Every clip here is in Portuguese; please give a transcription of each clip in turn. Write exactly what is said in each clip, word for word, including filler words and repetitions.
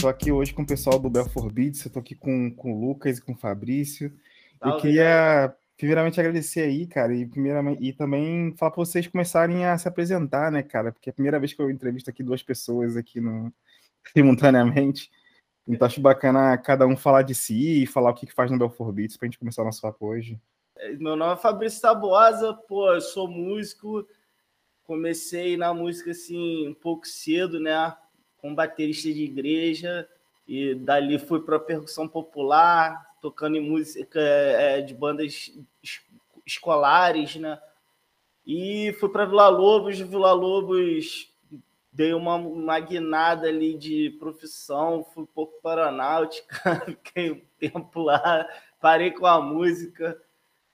Tô aqui hoje com o pessoal do Belford Beats, eu tô aqui com, com o Lucas e com o Fabrício. Salve, eu queria, cara. Primeiramente, agradecer aí, cara, e, primeiramente, e também falar pra vocês começarem a se apresentar, né, cara? Porque é a primeira vez que eu entrevisto aqui duas pessoas aqui no, simultaneamente. Então acho bacana cada um falar de si e falar o que, que faz no Belford Beats pra gente começar o nosso papo hoje. Meu nome é Fabrício Taboaça, pô, eu sou músico, comecei na música assim um pouco cedo, né, como baterista de igreja, e dali fui para percussão popular, tocando em música é, de bandas es- escolares, né, e fui para Villa-Lobos, Villa-Lobos dei uma, uma guinada ali de profissão, fui um pouco para aeronáutica, fiquei um tempo lá, parei com a música.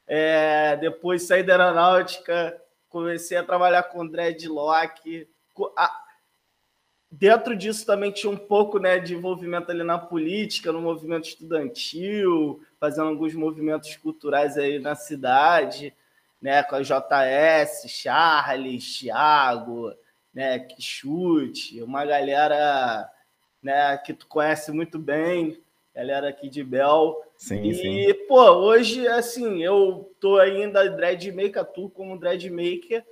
É, depois saí da aeronáutica, comecei a trabalhar com Dreadlock. Dentro disso também tinha um pouco, né, de envolvimento ali na política, no movimento estudantil, fazendo alguns movimentos culturais aí na cidade, né, com a J S, Charles, Thiago, né, que chute, uma galera, né, que tu conhece muito bem, galera aqui de Bel. Sim, e, sim. Pô, hoje, assim, eu tô ainda dreadmaker, atuo como dreadmaker.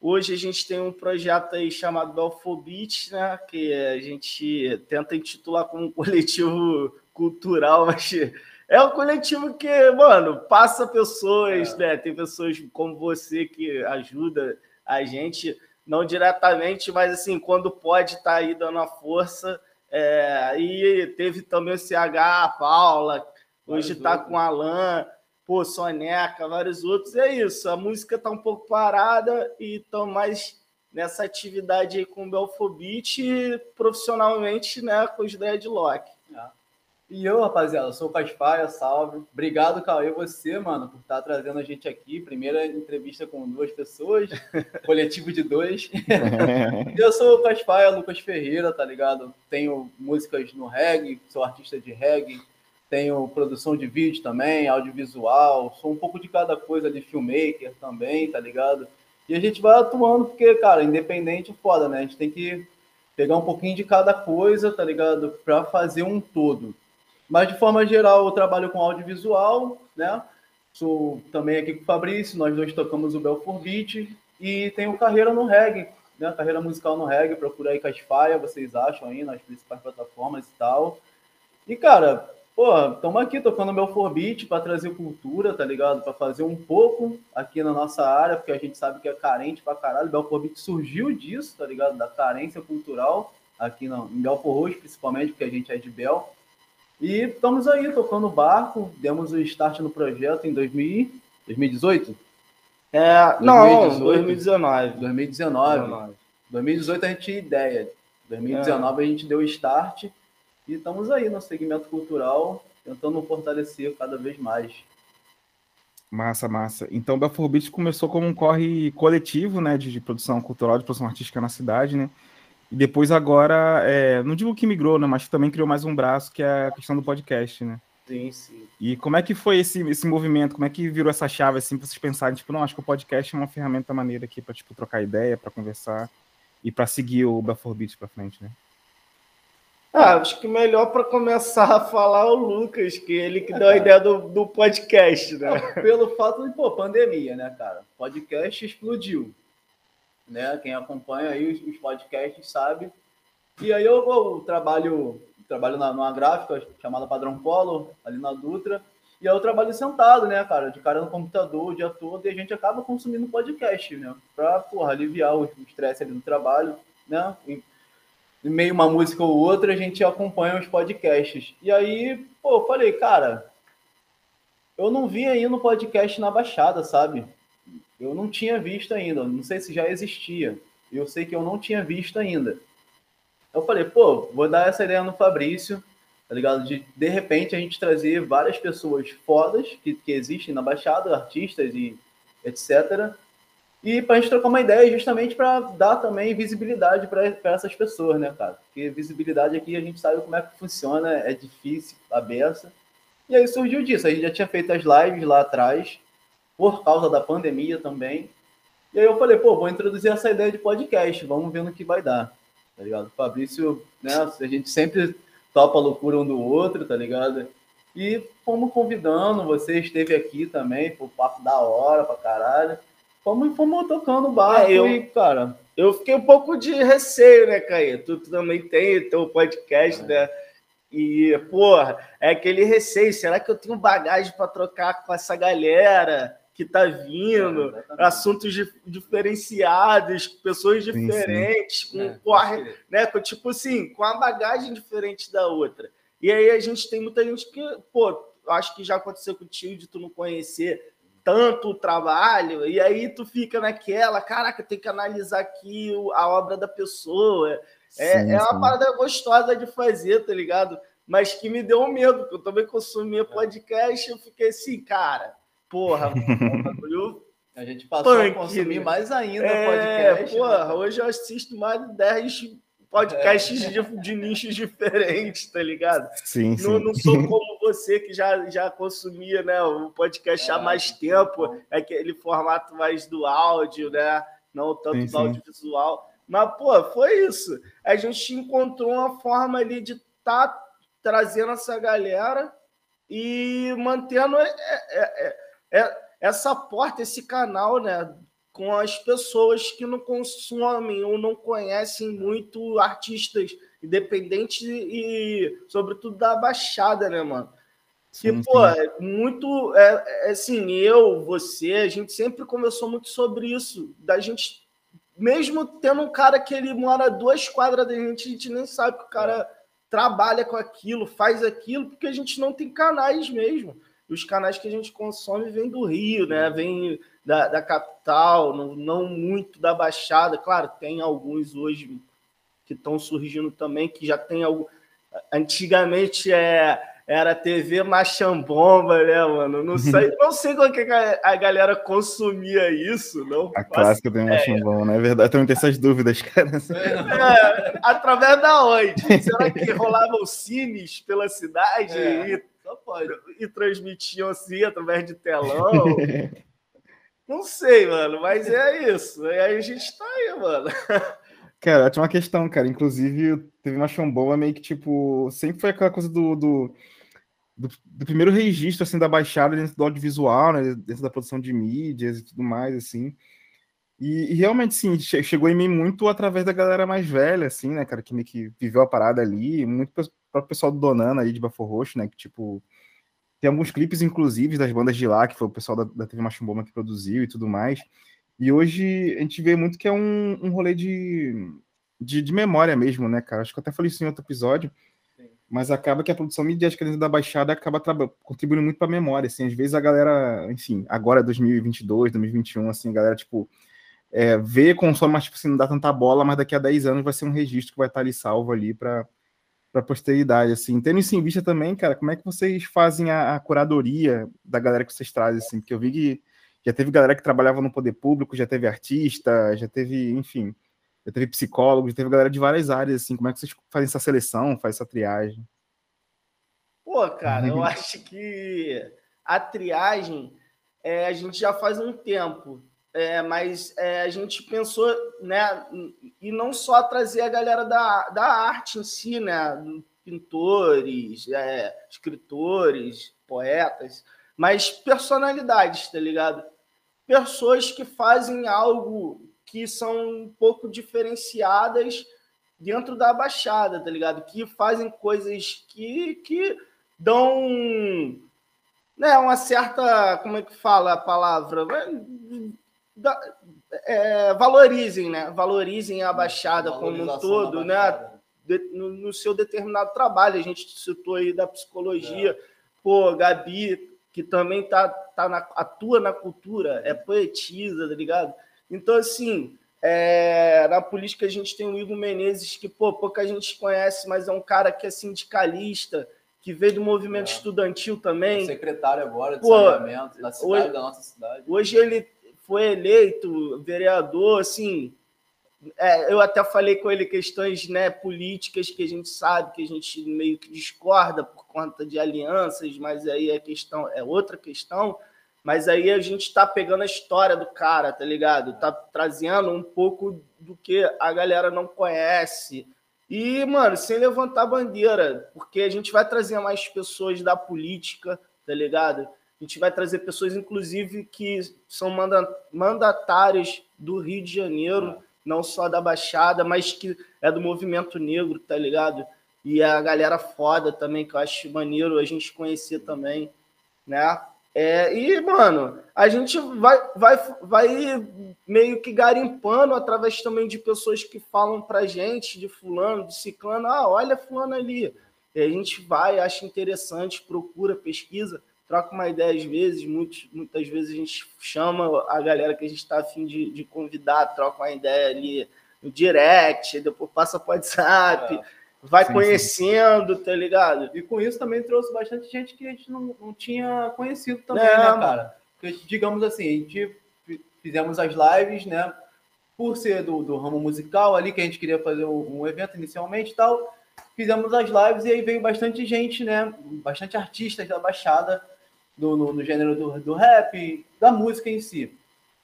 Hoje a gente tem um projeto aí chamado Alfobite, né? Que a gente tenta intitular como um coletivo cultural, mas é um coletivo que, mano, passa pessoas, é. né? Tem pessoas como você que ajuda a gente, não diretamente, mas, assim, quando pode tá aí dando a força. É, e teve também o C H, a Paula... Hoje vários tá outros. Com Alan, pô, Soneca, vários outros. É isso, a música tá um pouco parada e tô mais nessa atividade aí com o Belfobite e profissionalmente, né, com os Dreadlock. É. E eu, rapaziada, sou o Caspaia, salve. Obrigado, Cauê, você, mano, por estar trazendo a gente aqui. Primeira entrevista com duas pessoas, coletivo de dois. Eu sou o Caspaia, Lucas Ferreira, tá ligado? Tenho músicas no reggae, sou artista de reggae. Tenho produção de vídeo também, audiovisual, sou um pouco de cada coisa de filmmaker também, tá ligado? E a gente vai atuando porque, cara, independente é foda, né? A gente tem que pegar um pouquinho de cada coisa, tá ligado? Pra fazer um todo. Mas, de forma geral, eu trabalho com audiovisual, né? Sou também aqui com o Fabrício, nós dois tocamos o Belford Beats e tenho carreira no reggae, né? Carreira musical no reggae, procura aí Caspaia, vocês acham aí nas principais plataformas e tal. E, cara... Pô, estamos aqui tocando o Belford Beats para trazer cultura, tá ligado? Para fazer um pouco aqui na nossa área, porque a gente sabe que é carente pra caralho. O Belford Beats surgiu disso, tá ligado? Da carência cultural aqui no, em Belford Roxo, principalmente, porque a gente é de Bel. E estamos aí tocando barco, demos o start no projeto em dois mil e dezoito? É, não, dois mil e dezenove. dois mil e dezenove. dois mil e dezoito a gente tinha ideia. dois mil e dezenove é. A gente deu o start. E estamos aí no segmento cultural, tentando fortalecer cada vez mais. Massa, massa. Então, o Belford Beats começou como um corre coletivo, né, de, de produção cultural, de produção artística na cidade, né? E depois agora, é, não digo que migrou, né, mas também criou mais um braço, que é a questão do podcast, né? Sim, sim. E como é que foi esse, esse movimento? Como é que virou essa chave, assim, para vocês pensarem, tipo, não, acho que o podcast é uma ferramenta maneira aqui para, tipo, trocar ideia, para conversar e para seguir o Belford Beats para frente, né? Ah, acho que melhor para começar a falar o Lucas, que ele que deu a ideia do, do podcast, né? Não, pelo fato de, pô, pandemia, né, cara? Podcast explodiu, né? Quem acompanha aí os, os podcasts sabe. E aí eu, eu trabalho, trabalho na, numa gráfica chamada Padrão Polo, ali na Dutra, e aí eu trabalho sentado, né, cara? De cara no computador o dia todo, e a gente acaba consumindo podcast, né? Pra, porra, aliviar o estresse ali no trabalho, né? E, meio uma música ou outra, a gente acompanha os podcasts. E aí, pô, eu falei, cara, eu não vi ainda um podcast na Baixada, sabe? Eu não tinha visto ainda, não sei se já existia. Eu sei que eu não tinha visto ainda. Eu falei, pô, vou dar essa ideia no Fabrício, tá ligado? De, de repente, a gente trazer várias pessoas fodas que, que existem na Baixada, artistas e etcétera, e para a gente trocar uma ideia justamente para dar também visibilidade para essas pessoas, né, cara? Porque visibilidade aqui a gente sabe como é que funciona, é difícil, a beça. E aí surgiu disso, a gente já tinha feito as lives lá atrás, por causa da pandemia também. E aí eu falei, pô, vou introduzir essa ideia de podcast, vamos ver no que vai dar, tá ligado? O Fabrício, né, a gente sempre topa a loucura um do outro, tá ligado? E fomos convidando, você esteve aqui também, foi um papo da hora pra caralho. Fomos, fomos tocando o barco, é, e, cara... Eu fiquei um pouco de receio, né, Caio? Tu, tu também tem teu podcast, é. né? E, porra, é aquele receio. Será que eu tenho bagagem para trocar com essa galera que tá vindo? É, assuntos dif diferenciados, pessoas diferentes, sim, sim. com é, corre, né? Com, tipo assim, com uma bagagem diferente da outra. E aí a gente tem muita gente que, pô, acho que já aconteceu contigo de tu não conhecer tanto o trabalho, e aí tu fica naquela, caraca, tem que analisar aqui a obra da pessoa. É, sim, é uma sim. parada gostosa de fazer, tá ligado? Mas que me deu um medo, porque eu também consumia podcast, eu fiquei assim, cara, porra, mano, a gente passou punk, a consumir né? mais ainda é, podcast. Porra, né? Hoje eu assisto mais de dez podcasts é. de, de nichos diferentes, tá ligado? Sim, sim. Não, não sou como você que já, já consumia, né? O podcast é, há mais tempo, é aquele formato mais do áudio, né? Não tanto sim, do audiovisual. Mas, pô, foi isso. A gente encontrou uma forma ali de estar tá trazendo essa galera e mantendo é, é, é, é, essa porta, esse canal, né? Com as pessoas que não consomem ou não conhecem muito artistas independentes e, sobretudo, da Baixada, né, mano? Que, sim, pô, sim. é muito... É, é, assim, eu, você, a gente sempre conversou muito sobre isso, da gente... Mesmo tendo um cara que ele mora duas quadras da gente, a gente nem sabe que o cara é. trabalha com aquilo, faz aquilo, porque a gente não tem canais mesmo. Os canais que a gente consome vêm do Rio, né? Vêm da, da capital, não, não muito da Baixada. Claro, tem alguns hoje que estão surgindo também, que já tem algo... Antigamente é... era T V Machamboma, né, mano? Não sei, não sei como que a galera consumia isso, não. A clássica do Machamboma, né? É verdade, também tem essas dúvidas, cara. É, através da onde? Será que rolavam cines pela cidade é. e, e transmitiam assim através de telão? Não sei, mano, mas é isso. E aí a gente tá aí, mano. Cara, ótima questão, cara. Inclusive, teve Machamboma meio que, tipo... Sempre foi aquela coisa do... do... Do, do primeiro registro, assim, da Baixada dentro do audiovisual, né, dentro da produção de mídias e tudo mais, assim. E, e realmente, sim, che chegou em mim muito através da galera mais velha, assim, né, cara, que meio que viveu a parada ali, muito para o pessoal do Donana aí, de Belford Roxo, né, que, tipo, tem alguns clipes, inclusive, das bandas de lá, que foi o pessoal da, da T V Machamboma que produziu e tudo mais. E hoje a gente vê muito que é um, um rolê de, de, de memória mesmo, né, cara? Acho que eu até falei isso em outro episódio, mas acaba que a produção midiática dentro da Baixada acaba contribuindo muito para a memória, assim, às vezes a galera, enfim, agora dois mil e vinte e dois, dois mil e vinte e um, assim, a galera, tipo, é, vê, consome, mas, tipo, assim, não dá tanta bola, mas daqui a dez anos vai ser um registro que vai estar ali salvo ali para a posteridade, assim. Tendo isso em vista também, cara, como é que vocês fazem a, a curadoria da galera que vocês trazem, assim, porque eu vi que já teve galera que trabalhava no poder público, já teve artista, já teve, enfim... Já teve psicólogo, já teve galera de várias áreas, assim. Como é que vocês fazem essa seleção, fazem essa triagem? Pô, cara, eu acho que a triagem é, a gente já faz um tempo, é, mas é, a gente pensou, né, e não só trazer a galera da, da arte em si, né, pintores, é, escritores, poetas, mas personalidades, tá ligado? Pessoas que fazem algo... que são um pouco diferenciadas dentro da Baixada, tá ligado? Que fazem coisas que, que dão, né, uma certa... Como é que fala a palavra? É, valorizem, né? Valorizem a Baixada como um todo, né? De, no, no seu determinado trabalho. A gente citou aí da psicologia. É. Pô, Gabi, que também tá, tá na, atua na cultura, é poetisa, tá ligado? Então, assim, é, na política a gente tem o Igor Menezes, que pô, pouca gente conhece, mas é um cara que é sindicalista, que veio do movimento é. estudantil também. É secretário agora de pô, saneamento da cidade, hoje, da nossa cidade. Hoje ele foi eleito vereador, assim, é, eu até falei com ele questões, né, políticas que a gente sabe, que a gente meio que discorda por conta de alianças, mas aí a questão é outra questão. Mas aí a gente tá pegando a história do cara, tá ligado? Tá trazendo um pouco do que a galera não conhece, E, mano, sem levantar bandeira, porque a gente vai trazer mais pessoas da política, tá ligado? A gente vai trazer pessoas, inclusive, que são mandatárias do Rio de Janeiro, é. não só da Baixada, mas que é do movimento negro, tá ligado? E a galera foda também, que eu acho maneiro a gente conhecer também, né? É, e, mano, a gente vai, vai, vai meio que garimpando através também de pessoas que falam pra gente, de fulano, de ciclano, ah, olha fulano ali. E a gente vai, acha interessante, procura, pesquisa, troca uma ideia às vezes, muitas, muitas vezes a gente chama a galera que a gente tá afim de, de convidar, troca uma ideia ali no direct, depois passa pro WhatsApp... É. Vai sim, conhecendo, sim. Tá ligado? E com isso também trouxe bastante gente que a gente não, não tinha conhecido também, é, né, cara? Porque, digamos assim, a gente fizemos as lives, né? Por ser do, do ramo musical ali, que a gente queria fazer um evento inicialmente e tal, fizemos as lives e aí veio bastante gente, né? Bastante artistas da Baixada, do, no, no gênero do, do rap, da música em si.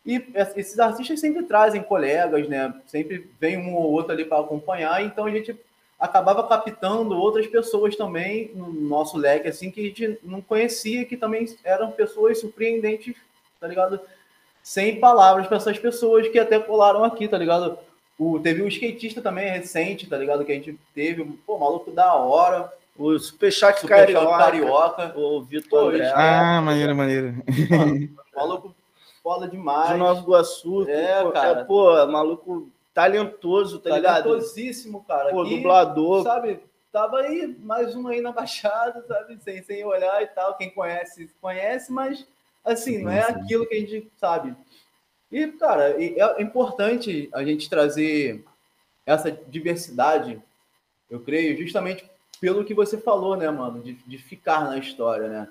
E esses artistas sempre trazem colegas, né? Sempre vem um ou outro ali para acompanhar, então a gente... acabava captando outras pessoas também no nosso leque, assim, que a gente não conhecia, que também eram pessoas surpreendentes, tá ligado? Sem palavras para essas pessoas que até colaram aqui, tá ligado? O, teve um skatista também recente, tá ligado? Que a gente teve, pô, maluco da hora. O Superchat super Carioca, Carioca. O Vitor André. Ah, maneiro, maneiro. Maluco foda demais. De Nova Iguaçu. É, pô, cara. É, pô, maluco... talentoso, tá ligado? Talentosíssimo, cara. Pô, que, dublador. Sabe, tava aí, mais um aí na Baixada, sabe? Sem, sem olhar e tal. Quem conhece, conhece, mas, assim, não é aquilo que a gente sabe. E, cara, é importante a gente trazer essa diversidade, eu creio, justamente pelo que você falou, né, mano? De, de ficar na história, né?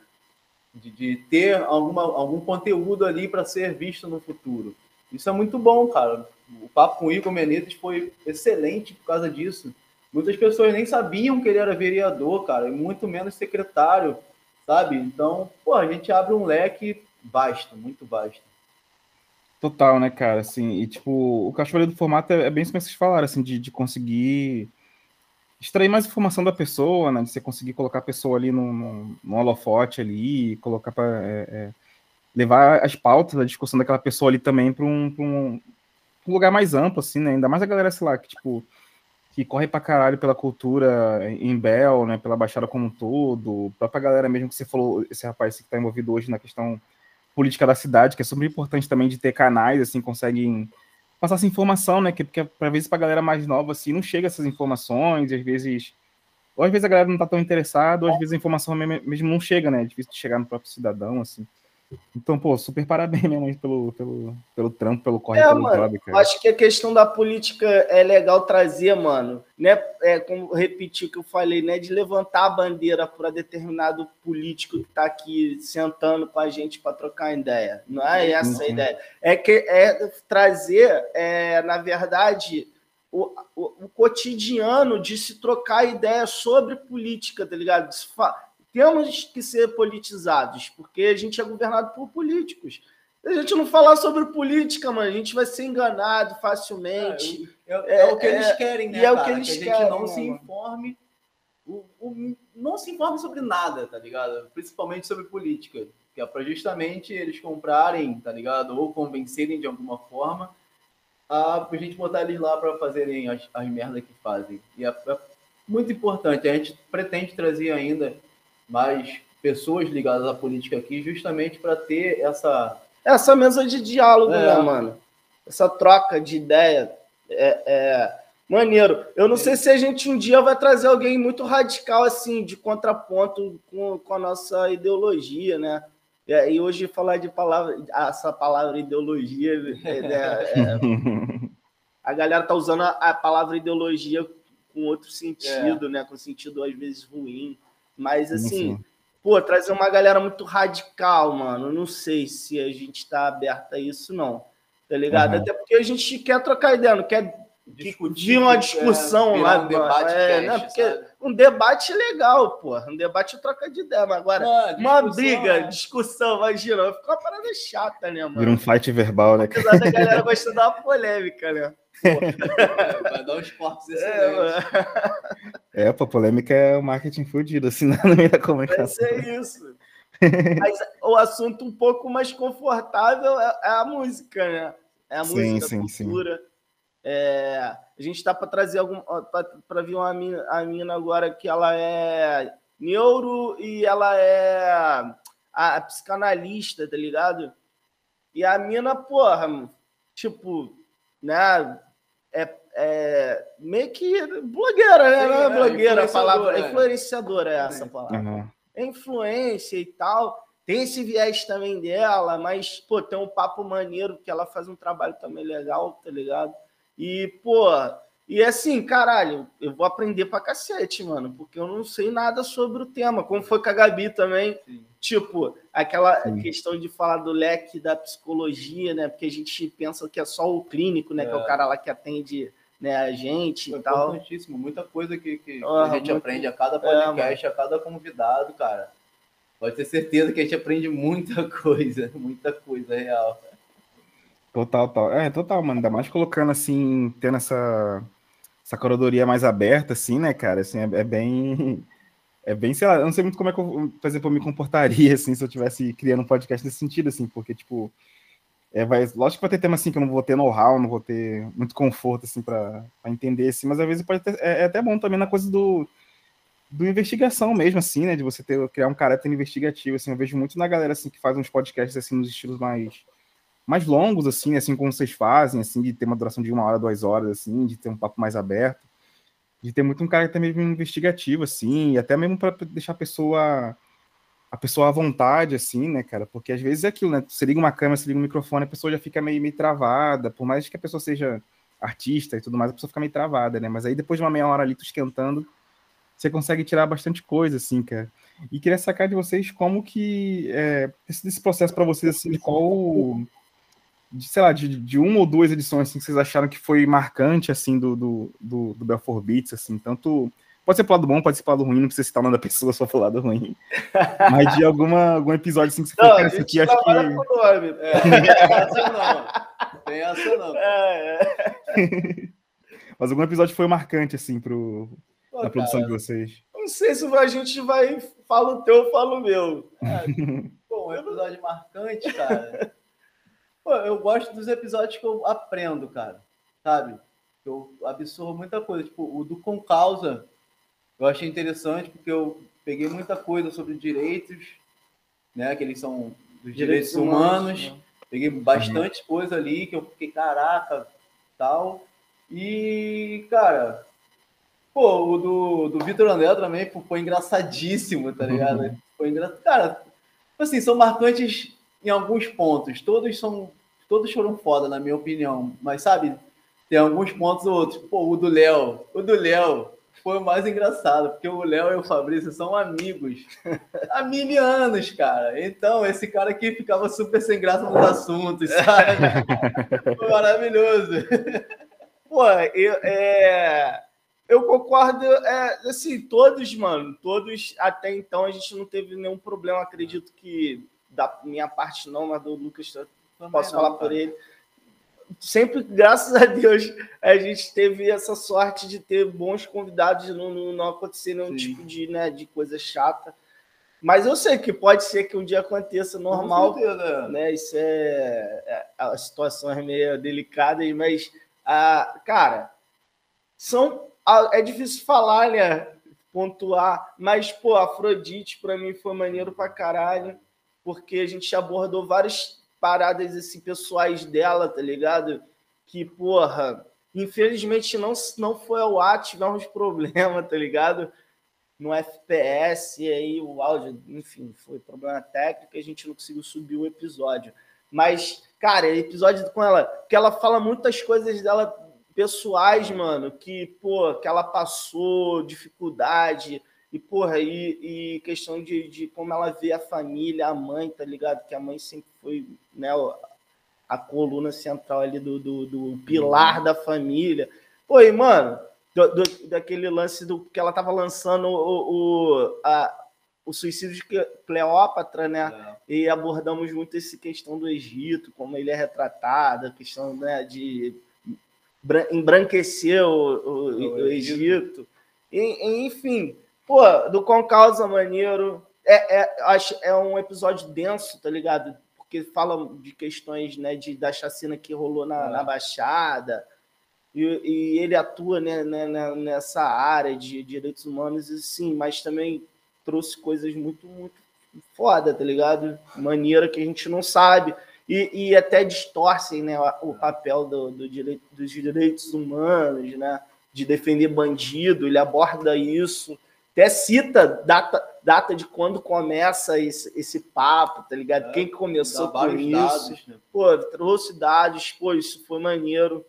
De, de ter alguma, algum conteúdo ali para ser visto no futuro. Isso é muito bom, cara. O papo com o Igor Menezes foi excelente por causa disso. Muitas pessoas nem sabiam que ele era vereador, cara, e muito menos secretário, sabe? Então, pô, a gente abre um leque vasto, muito vasto. Total, né, cara? Assim, e, tipo, o cachorro do formato é, é bem isso que vocês falaram, assim, de, de conseguir extrair mais informação da pessoa, né? De você conseguir colocar a pessoa ali num, num, num holofote ali, colocar para... É, é... levar as pautas da discussão daquela pessoa ali também para um, um, um lugar mais amplo, assim, né? Ainda mais a galera, sei lá, que, tipo, que corre pra caralho pela cultura em Bel, né? Pela Baixada como um todo, a própria galera mesmo que você falou, esse rapaz que tá envolvido hoje na questão política da cidade, que é super importante também de ter canais, assim, conseguem passar essa informação, né? Que, porque, às vezes, pra galera mais nova, assim, não chega essas informações, e às vezes... Ou às vezes a galera não tá tão interessada, ou às vezes a informação mesmo não chega, né? É difícil de chegar no próprio cidadão, assim. Então, pô, super parabéns, minha mãe, pelo, pelo, pelo trampo, pelo corre, é, pelo mano, job, cara. Acho que a questão da política é legal trazer, mano, né? É, como repetir o que eu falei, né? De levantar a bandeira para determinado político que tá aqui sentando com a gente para trocar ideia. Não é essa uhum. a ideia. É, que, é trazer, é, na verdade, o, o, o cotidiano de se trocar ideia sobre política, tá ligado? De se fa... Temos que ser politizados, porque a gente é governado por políticos. Se a gente não falar sobre política, mano, a gente vai ser enganado facilmente. É, é, é, é o que é, eles querem, né, e é o que, eles que a gente querem, não mano. se informe, o, o, não se informe sobre nada, tá ligado? Principalmente sobre política, que é para justamente eles comprarem, tá ligado? Ou convencerem de alguma forma a, a gente botar eles lá para fazerem as, as merdas que fazem. E é, é muito importante. A gente pretende trazer ainda mais pessoas ligadas à política aqui, justamente para ter essa... Essa mesa de diálogo, é. né, mano? Essa troca de ideia é, é... maneiro. Eu não é. sei se a gente um dia vai trazer alguém muito radical, assim, de contraponto com, com a nossa ideologia, né? E hoje falar de palavra... Essa palavra ideologia... É, é... a galera tá usando a palavra ideologia com outro sentido, é. né? Com sentido, às vezes, ruim. Mas, assim, Sim. pô, trazer uma galera muito radical, mano, não sei se a gente tá aberto a isso, não, tá ligado? Uhum. Até porque a gente quer trocar ideia, não quer discutir uma discussão é, lá, um mano. Debate é, cast, né? Porque um debate legal, porra. Um debate troca de ideia, mas agora mano, uma briga, né? Discussão, imagina. Ficou uma parada chata, né, mano? Vira um fight verbal, né? Apesar da galera gosta de dar uma polêmica, né? Vai dar uns cortes excelentes. É, pô, polêmica é o marketing fudido, assim, no meio da comunicação. Mas é isso. Mas o assunto um pouco mais confortável é a música, né? É a música, sim, a sim, cultura. Sim. É, a gente tá para trazer algum para vir uma mina, a mina agora que ela é neuro e ela é a, a psicanalista, tá ligado? E a mina, porra, tipo, né? É, é meio que blogueira, né? Sim, não é, é blogueira, a palavra é influenciadora, é essa palavra. Uhum. É influência e tal. Tem esse viés também dela, mas, pô, tem um papo maneiro que ela faz um trabalho também legal, tá ligado? E, pô, e assim, caralho, eu vou aprender pra cacete, mano, porque eu não sei nada sobre o tema, como foi com a Gabi também. Sim. Tipo, aquela Sim. questão de falar do leque da psicologia, né, porque a gente pensa que é só o clínico, né, é. que é o cara lá que atende, né, a gente foi e tal. Foi importantíssimo, muita coisa que, que ah, a gente muito... aprende a cada podcast, é, a cada convidado, cara. Pode ter certeza que a gente aprende muita coisa, muita coisa real, cara. Total, total. É, total, mano. Ainda mais colocando, assim, tendo essa, essa curadoria mais aberta, assim, né, cara? Assim, é, é bem... É bem, sei lá, eu não sei muito como é que eu, por exemplo, eu me comportaria, assim, se eu estivesse criando um podcast nesse sentido, assim, porque, tipo, é, vai, lógico que vai ter tema, assim, que eu não vou ter know-how, não vou ter muito conforto, assim, pra, pra entender, assim, mas às vezes pode ter, é, é até bom também na coisa do... do investigação mesmo, assim, né, de você ter, criar um caráter investigativo, assim, eu vejo muito na galera, assim, que faz uns podcasts, assim, nos estilos mais... mais longos, assim, assim como vocês fazem, assim, de ter uma duração de uma hora, duas horas, assim, de ter um papo mais aberto, de ter muito um caráter mesmo investigativo, assim, e até mesmo para deixar a pessoa, a pessoa à vontade, assim, né, cara, porque às vezes é aquilo, né, você liga uma câmera, você liga um microfone, a pessoa já fica meio, meio travada, por mais que a pessoa seja artista e tudo mais, a pessoa fica meio travada, né, mas aí depois de uma meia hora ali, tu esquentando, você consegue tirar bastante coisa, assim, cara. E queria sacar de vocês como que é, esse processo para vocês, assim, de qual... De, sei lá, de, de uma ou duas edições assim, que vocês acharam que foi marcante assim, do, do, do, do Belford Beats, assim, tanto. Pode ser pro lado bom, pode ser pro lado ruim, não precisa citar o nome da pessoa, só pro lado ruim. Mas de alguma, algum episódio assim que você falou, cara, isso aqui acho que. É, não tem essa não. Tem essa não. É, é. Mas algum episódio foi marcante, assim, pro, pô, na produção cara, de vocês. Não sei se a gente vai. Fala o teu, fala o meu. É, bom, um episódio marcante, cara. Pô, eu gosto dos episódios que eu aprendo, cara, sabe? Eu absorvo muita coisa, tipo, o do Com Causa, eu achei interessante porque eu peguei muita coisa sobre direitos, né, que eles são dos direitos, direitos humanos, humanos. Né? Peguei bastante uhum. coisa ali que eu fiquei, caraca, tal, e, cara, pô, o do, do Vitor André também pô, foi engraçadíssimo, tá ligado? Uhum. Foi engraçado, cara, assim, são marcantes... Em alguns pontos, todos são todos foram foda, na minha opinião. Mas, sabe, tem alguns pontos ou outros. Pô, o do Léo. O do Léo foi o mais engraçado, porque o Léo e o Fabrício são amigos há mil anos, cara. Então, esse cara aqui ficava super sem graça nos assuntos, sabe? Foi maravilhoso. Pô, eu, é... eu concordo, é, assim, todos, mano. Todos, até então, a gente não teve nenhum problema, acredito que... da minha parte não, mas do Lucas também posso não, falar cara. Por ele. Sempre, graças a Deus, a gente teve essa sorte de ter bons convidados, não, não acontecer nenhum Sim. tipo de, né, de coisa chata. Mas eu sei que pode ser que um dia aconteça normal, né? Isso é... A situação é meio delicada, mas, ah, cara, são... É difícil falar, né? Pontuar, mas, pô, Afrodite, pra mim, foi maneiro pra caralho. Porque a gente abordou várias paradas assim, pessoais dela, tá ligado? Que, porra, infelizmente não, não foi ao ar, tivemos problema, tá ligado? No F P S, e aí o áudio, enfim, foi problema técnico, a gente não conseguiu subir o episódio. Mas, cara, episódio com ela, que ela fala muitas coisas dela pessoais, mano, que, pô, que ela passou, dificuldade... E, porra, e, e questão de, de como ela vê a família, a mãe, tá ligado? Que a mãe sempre foi, né, a coluna central ali do, do, do pilar da família. Pô, e, mano, do, do, daquele lance do que ela estava lançando o, o, a, o suicídio de Cleópatra, né? É. E abordamos muito essa questão do Egito, como ele é retratado, a questão, né, de embranquecer o, o, o, o Egito. E, enfim, pô, do Concausa maneiro. É, é, é um episódio denso, tá ligado? Porque fala de questões, né, de, da chacina que rolou na, é. na Baixada, e, e ele atua, né, nessa área de direitos humanos, e sim, mas também trouxe coisas muito, muito foda, tá ligado? Maneira que a gente não sabe, e, e até distorcem, né, o papel do, do direito, dos direitos humanos, né, de defender bandido, ele aborda isso, até cita data, data de quando começa esse, esse papo, tá ligado? É, quem começou com isso? Dados, né? Pô, trouxe dados, pô, isso foi maneiro.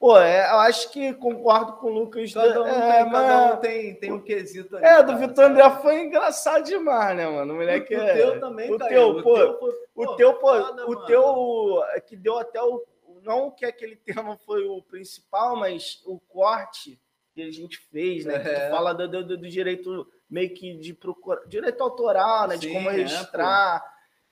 Pô, é, eu acho que concordo com o Lucas. Cada um, é, tem, mas... cada um tem, tem um quesito ali. É, do Vitor André foi engraçado demais, né, mano? O moleque o é... teu também, o teu, o pô, teu, pô, o teu, pô, nada, o teu é que deu até o... Não que aquele tema foi o principal, mas o corte que a gente fez, né? É. Que fala do, do, do direito meio que de procurar... Direito autoral, né? Sim, de como registrar.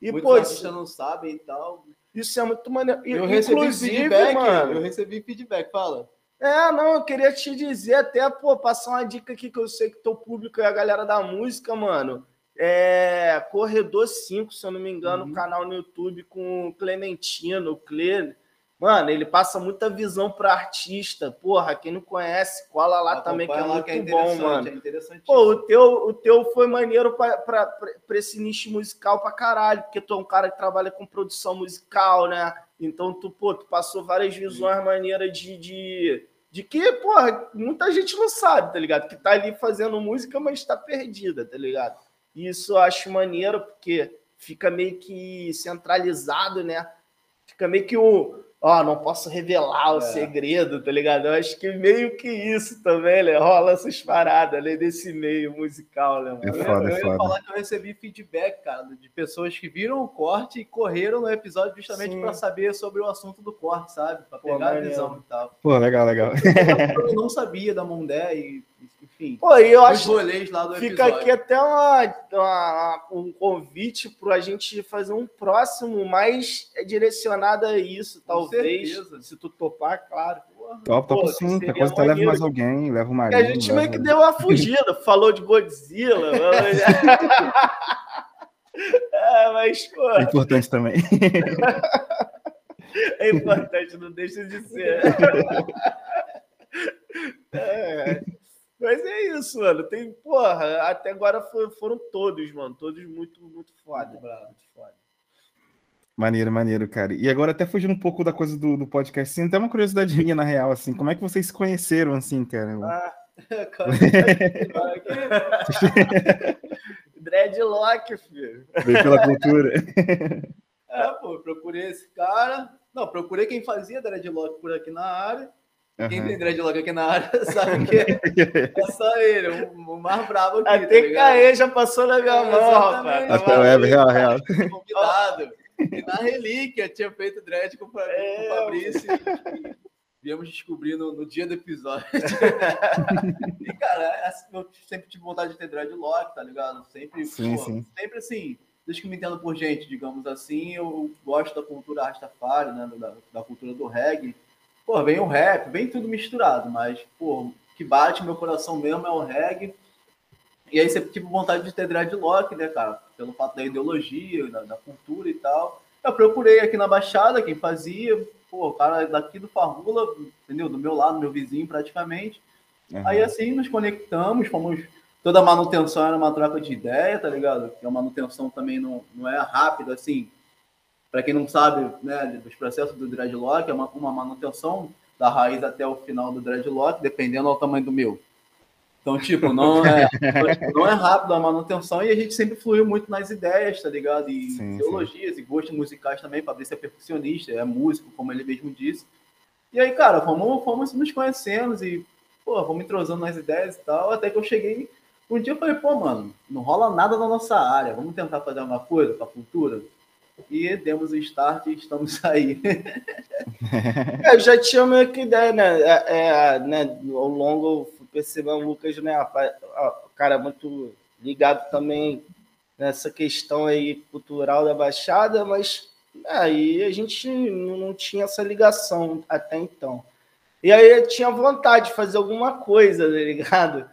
É, e, muitos pô... Isso... não sabem e tal... Isso é muito maneiro. Eu recebi feedback, mano. Eu recebi feedback, fala. É, não, eu queria te dizer até, pô, passar uma dica aqui que eu sei que teu público é a galera da música, mano. É Corredor cinco, se eu não me engano, uhum. Canal no YouTube com o Clementino, o Cle... Mano, ele passa muita visão para artista. Porra, quem não conhece, cola lá. Acompanha também, que é lá, muito que é bom, mano. É interessante. Pô, o teu, o teu foi maneiro para esse nicho musical pra caralho, porque tu é um cara que trabalha com produção musical, né? Então, tu, pô, tu passou várias visões maneiras de, de, de que, porra, muita gente não sabe, tá ligado? Que tá ali fazendo música, mas tá perdida, tá ligado? E isso eu acho maneiro, porque fica meio que centralizado, né? Fica meio que o... Ó, oh, não posso revelar o é. segredo, tá ligado? Eu acho que meio que isso também, né? Rola essas paradas, além desse meio musical, né, mano? É foda, eu, eu é foda. Ia falar que eu recebi feedback, cara, de pessoas que viram o corte e correram no episódio justamente para saber sobre o assunto do corte, sabe? Para pegar a visão e tal. Pô, legal, legal. Eu não sabia da Mondé e... Enfim, pô, eu acho lá do fica episódio. Aqui até uma, uma, um convite para a gente fazer um próximo mais direcionado a isso, com talvez, certeza. Se tu topar, claro. Top, top sim, depois até leva mais alguém, leva o marido. Porque a gente meio que deu uma fugida, falou de Godzilla. Mas... é, mas, pô... É importante também. É importante, não deixa de ser. É... Mas é isso, mano. Tem, porra, até agora foi, foram todos, mano. Todos muito, muito foda, bravo, muito foda. Maneiro, maneiro, cara. E agora até fugindo um pouco da coisa do, do podcast, assim, até uma curiosidade minha, na real, assim, como é que vocês se conheceram, assim, cara? Ah, Dreadlock, filho. Veio pela cultura. É, pô, procurei esse cara. Não, procurei quem fazia Dreadlock por aqui na área. Quem uhum. tem dreadlock aqui na área sabe que é só ele, o, o mais bravo aqui. Até que tá Caê já passou na minha mão, rapaz. Até o Web, real, real. Convidado. E na relíquia tinha feito dread com o Fabrício. É, viemos descobrir no, no dia do episódio. E, cara, eu sempre tive vontade de ter dreadlock, tá ligado? Sempre, sim, pô, sim. Sempre assim, desde que me entendo por gente, digamos assim, eu gosto da cultura Rastafari, né, da, da cultura do reggae. Pô, vem o rap, vem tudo misturado, mas, pô, que bate meu coração mesmo é o reggae. E aí sempre tive vontade de ter dreadlock, né, cara? Pelo fato da ideologia, da, da cultura e tal. Eu procurei aqui na Baixada quem fazia, pô, o cara daqui do Farrula, entendeu? Do meu lado, meu vizinho praticamente. Uhum. Aí, assim, nos conectamos, fomos... Toda a manutenção era uma troca de ideia, tá ligado? Porque a manutenção também não, não é rápida, assim... Para quem não sabe, né, dos processos do dreadlock, é uma, uma manutenção da raiz até o final do dreadlock, dependendo do tamanho do meu. Então, tipo, não é, não é rápido a manutenção e a gente sempre fluiu muito nas ideias, tá ligado? E sim, ideologias sim. E gostos musicais também, para ver se é percussionista, é músico, como ele mesmo disse. E aí, cara, fomos, fomos nos conhecendo e, pô, fomos entrosando nas ideias e tal, até que eu cheguei... Um dia eu falei, pô, mano, não rola nada na nossa área, vamos tentar fazer alguma coisa com a cultura? e demos o start e estamos aí. É, eu já tinha meio que ideia, né? É, é, né? Ao longo, percebendo o Lucas, né? O cara é muito ligado também nessa questão aí cultural da Baixada, mas aí é, a gente não tinha essa ligação até então. E aí eu tinha vontade de fazer alguma coisa, tá ligado?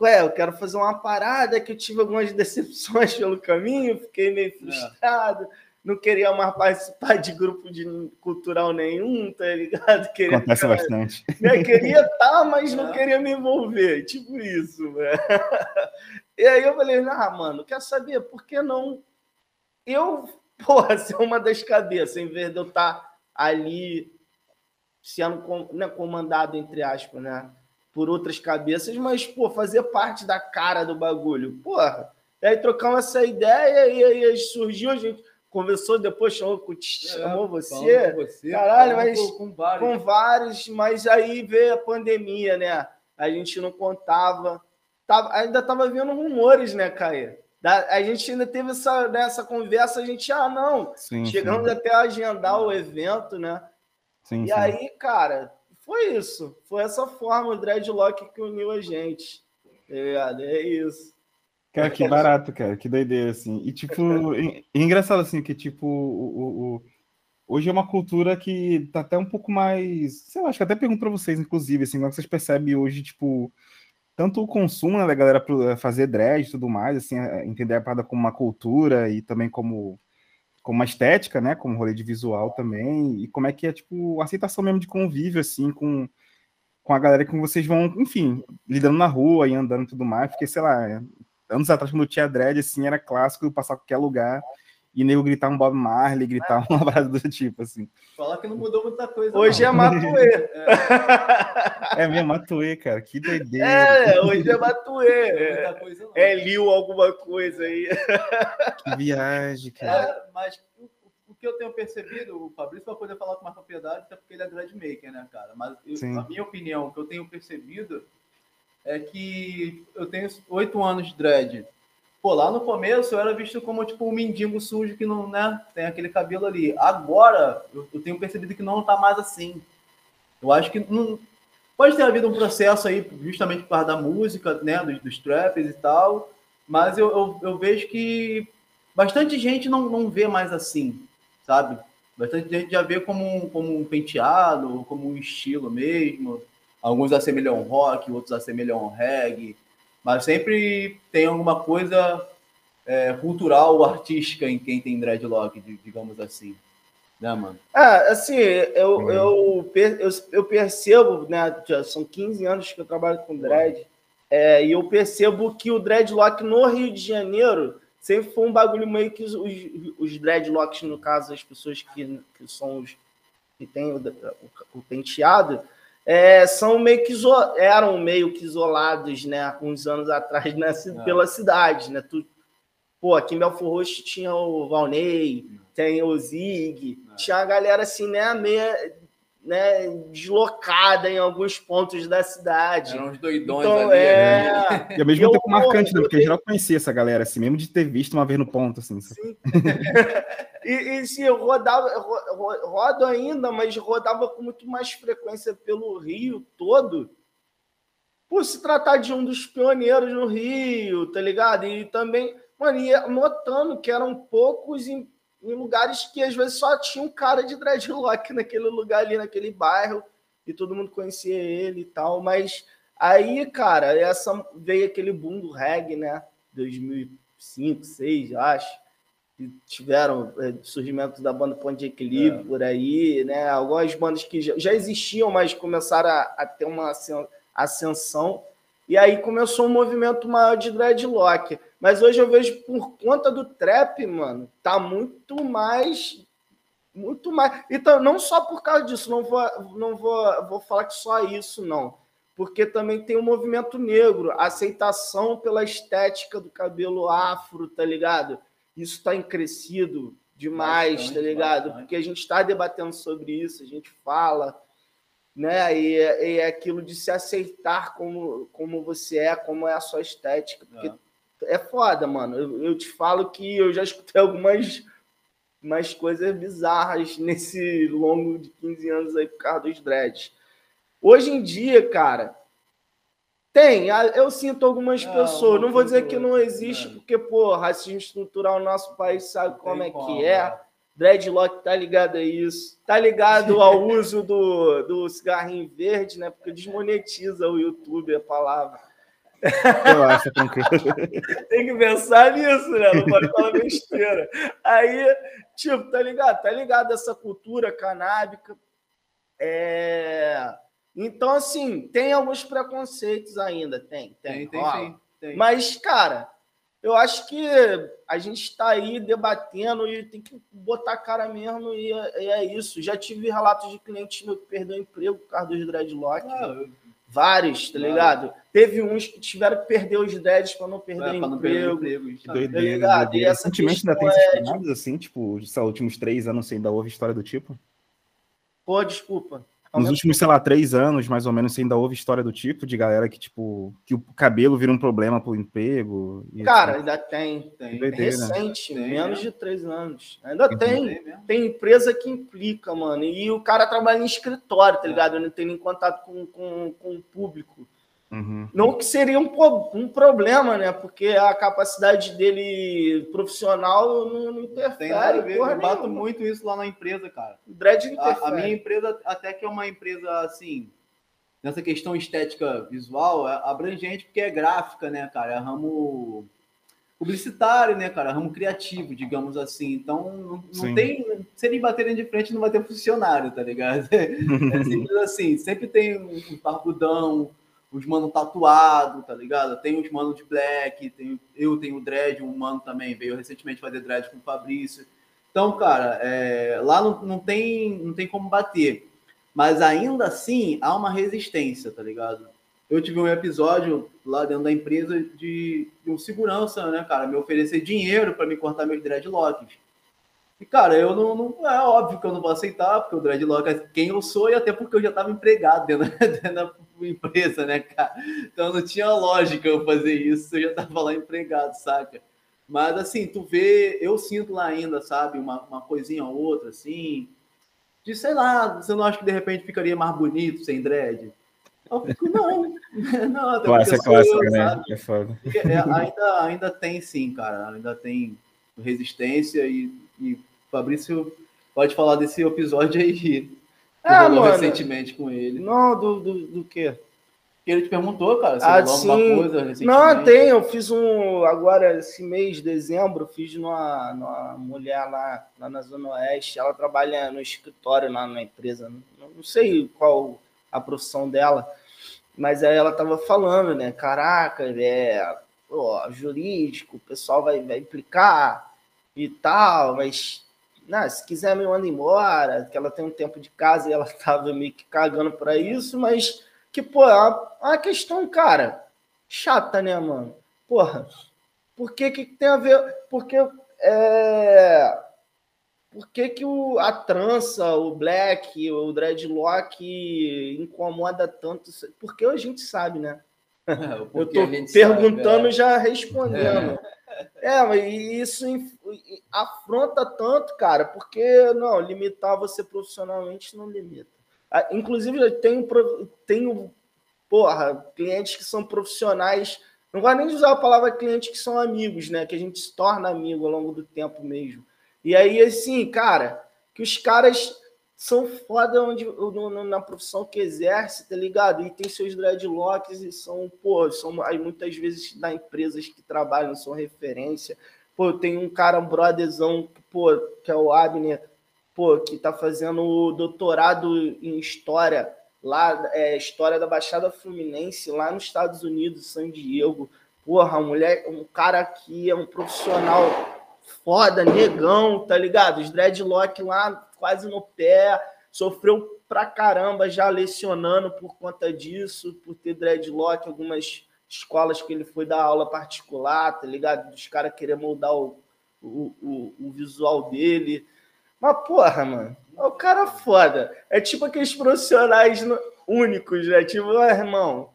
Ué, eu quero fazer uma parada que eu tive algumas decepções pelo caminho, fiquei meio frustrado, é. não queria mais participar de grupo de cultural nenhum, tá ligado? Queria, Acontece cara, bastante. Né? Queria estar, tá, mas é. não queria me envolver, tipo isso, velho. E aí eu falei, ah, mano, quer saber? Por que não eu, porra, ser uma das cabeças, em vez de eu estar ali sendo né, comandado, entre aspas, né? por outras cabeças, mas, pô, fazer parte da cara do bagulho, porra. E aí trocamos essa ideia, e aí surgiu, a gente conversou depois, chamou, chamou é, você, você, caralho, mas com vários. com vários, mas aí veio a pandemia, né, a gente não contava, tava, ainda tava vindo rumores, né, Caê? A gente ainda teve essa, né, essa conversa, a gente, ah, não, sim, chegamos sim. até a agendar sim. o evento, né, sim, e sim. aí, cara... Foi isso, foi essa forma, o Dreadlock que uniu a gente, tá ligado? É isso. Cara, que barato, cara, que doideira, assim. E, tipo, é engraçado, assim, que, tipo, o, o, hoje é uma cultura que tá até um pouco mais... Sei lá, acho que até pergunto pra vocês, inclusive, assim, como é que vocês percebem hoje, tipo, tanto o consumo, né, da galera pra fazer dread e tudo mais, assim, entender a parada como uma cultura e também como... como uma estética, né, como rolê de visual também, e como é que é, tipo, a aceitação mesmo de convívio, assim, com, com a galera que vocês vão, enfim, lidando na rua e andando e tudo mais, porque, sei lá, anos atrás, quando eu tinha dread, assim, era clássico eu passar qualquer lugar e nego gritar um Bob Marley, gritar é. uma parada do tipo, assim. Falar que não mudou muita coisa. Hoje não. é Matuê. É, é mesmo, Matuê, cara, que doideira. É, hoje é Matuê. É, coisa não. é Liu alguma coisa aí. Que viagem, cara. É, mas o, o que eu tenho percebido, o Fabrício vai poder falar com mais propriedade, até porque ele é dreadmaker, né, cara? Mas eu, a minha opinião, o que eu tenho percebido é que eu tenho oito anos de dread. Pô, lá no começo eu era visto como, tipo, um mendigo sujo que não, né, tem aquele cabelo ali. Agora, eu, eu tenho percebido que não tá mais assim. Eu acho que não... Pode ter havido um processo aí, justamente por causa da música, né, dos, dos traps e tal, mas eu, eu, eu vejo que bastante gente não, não vê mais assim, sabe? Bastante gente já vê como um, como um penteado, como um estilo mesmo. Alguns assemelham rock, outros assemelham reggae. Mas sempre tem alguma coisa é, cultural ou artística em quem tem dreadlock, digamos assim. Né, mano? É, assim, eu, é. eu, eu, eu percebo, né, já são quinze anos que eu trabalho com dread, é, e eu percebo que o dreadlock no Rio de Janeiro sempre foi um bagulho meio que os, os dreadlocks, no caso, as pessoas que, que são os que têm o, o, o penteado, É, são meio que eram meio que isolados, né, uns anos atrás, né, pela cidade, né? Tu, pô, aqui em Belford Roxo tinha o Valnei, Não. tem o Zig, Não. tinha a galera assim, né, meio né, deslocada em alguns pontos da cidade. Eram uns doidões então, ali. É... Né? E ao mesmo eu, tempo marcante, né? Porque eu já conhecia essa galera, assim, mesmo de ter visto uma vez no ponto, assim. Sim. E, e se eu rodava, ro, rodo ainda, mas rodava com muito mais frequência pelo Rio todo, por se tratar de um dos pioneiros no Rio, tá ligado? E também, mano, ia notando que eram poucos em, em lugares que às vezes só tinha um cara de dreadlock naquele lugar ali, naquele bairro, e todo mundo conhecia ele e tal, mas aí, cara, essa, veio aquele boom do reggae, né? dois mil e cinco, dois mil e seis, acho. Tiveram é, surgimento da banda Ponto de Equilíbrio, é. por aí, né? Algumas bandas que já, já existiam, mas começaram a, a ter uma ascensão. E aí começou um movimento maior de dreadlock. Mas hoje eu vejo, por conta do trap, mano, tá muito mais... Muito mais... Então, não só por causa disso, não vou, não vou, vou falar que só isso, não. Porque também tem o movimento negro, a aceitação pela estética do cabelo afro, tá ligado? Isso está crescido demais, bastante, tá ligado? Bastante. Porque a gente está debatendo sobre isso, a gente fala, né? E é aquilo de se aceitar como, como você é, como é a sua estética. Porque é, é foda, mano. Eu, eu te falo que eu já escutei algumas umas coisas bizarras nesse longo de quinze anos aí por causa dos dreads. Hoje em dia, cara, tem. Eu sinto algumas ah, pessoas. Não vou dizer que não existe, né? Porque, pô, racismo estrutural no nosso país sabe como é que é. Dreadlock tá ligado a isso. Tá ligado ao uso do, do cigarrinho verde, né? Porque desmonetiza o YouTube, a palavra. Eu acho que... Tem que pensar nisso, né? Não pode falar besteira. Aí, tipo, tá ligado? Tá ligado essa cultura canábica. É... Então, assim, tem alguns preconceitos ainda. Tem, tem. Tem, tem, sim, tem. Mas, cara... Eu acho que a gente está aí debatendo e tem que botar a cara mesmo, e é, é isso. Já tive relatos de clientes meu que perdeu emprego por causa dos dreadlock. Ah, né? Vários, tá claro. ligado? Teve uns que tiveram que perder os dreads para não perder é, emprego. Não perder emprego tá doideira, e essa recentemente ainda tem esses é... casos assim, tipo, nos últimos três anos você ainda ouve história do tipo? Pô, desculpa. Nos últimos, sei lá, três anos, mais ou menos, você ainda ouve história do tipo de galera que, tipo, que o cabelo vira um problema pro emprego? E cara, assim. Ainda tem. tem. Doideira, recente, né? Menos de três anos. Ainda uhum. tem. Tem empresa que implica, mano. E o cara trabalha em escritório, tá ligado? Não tem nem contato com, com, com o público. Uhum. Não que seria um, um problema, né? Porque a capacidade dele profissional não, não interfere. Eu nenhuma. bato muito isso lá na empresa, cara. O dread interfere. A, a minha empresa, até que é uma empresa, assim, nessa questão estética visual, é abrangente, porque é gráfica, né, cara? É ramo publicitário, né, cara? É ramo criativo, digamos assim. Então, não, não tem... Se eles baterem de frente, não vai ter funcionário, tá ligado? É simples assim. Sempre tem um barbudão... Os mano tatuado, tá ligado? Tem os mano de black, tem, eu tenho dread, um mano também veio recentemente fazer dread com o Fabrício. Então, cara, é, lá não, não, tem, não tem como bater. Mas ainda assim, há uma resistência, tá ligado? Eu tive um episódio lá dentro da empresa de, de um segurança, né, cara? Me oferecer dinheiro para me cortar meus dreadlocks. E, cara, eu não, não... É óbvio que eu não vou aceitar, porque o dreadlock é quem eu sou e até porque eu já estava empregado dentro, dentro da empresa, né, cara? Então, não tinha lógica eu fazer isso, eu já estava lá empregado, saca? Mas, assim, tu vê... Eu sinto lá ainda, sabe? Uma, uma coisinha ou outra, assim... De, sei lá, você não acha que, de repente, ficaria mais bonito sem dread? Eu fico, não. não até classe, clássica, eu, né? Sabe? É foda. É, ainda, ainda tem, sim, cara. Ainda tem resistência e... e Fabrício pode falar desse episódio aí. Ah, mano, recentemente com ele. Não, do, do, do quê? Ele te perguntou, cara, se assim, alguma coisa recentemente. Não, tem. Eu fiz um... Agora, esse mês, dezembro, fiz numa, numa mulher lá, lá na Zona Oeste. Ela trabalha no escritório lá na empresa. Não, não sei qual a profissão dela. Mas aí ela tava falando, né? Caraca, é... Ó, jurídico, o pessoal vai, vai implicar e tal, mas... Não, se quiser me manda embora, que ela tem um tempo de casa e ela tava meio que cagando pra isso, mas que, pô, é uma, uma questão, cara, chata, né, mano? Porra, por que que tem a ver... Porque, é... Por que que o, a trança, o black, o dreadlock incomoda tanto? Porque a gente sabe, né? É, eu tô perguntando e já respondendo. É, é mas isso... afronta tanto, cara, porque não, limitar você profissionalmente não limita. Inclusive, eu tenho, tenho porra, clientes que são profissionais, não vou nem usar a palavra cliente, que são amigos, né, que a gente se torna amigo ao longo do tempo mesmo. E aí, assim, cara, que os caras são foda onde, na profissão que exerce, tá ligado? E tem seus dreadlocks e são, pô, são muitas vezes das empresas que trabalham, são referência. Pô, tem um cara, um brotherzão, pô, que é o Abner, pô, que tá fazendo o doutorado em História, lá, é, História da Baixada Fluminense, lá nos Estados Unidos, San Diego. Porra, um, mulher, um cara que é um profissional foda, negão, tá ligado? Os dreadlock lá, quase no pé, sofreu pra caramba já lecionando por conta disso, por ter dreadlock, algumas... escolas que ele foi dar aula particular, tá ligado? Os caras querem moldar o, o, o, o visual dele. Mas, porra, mano, é o cara foda. É tipo aqueles profissionais no... únicos, né? Tipo, oh, irmão,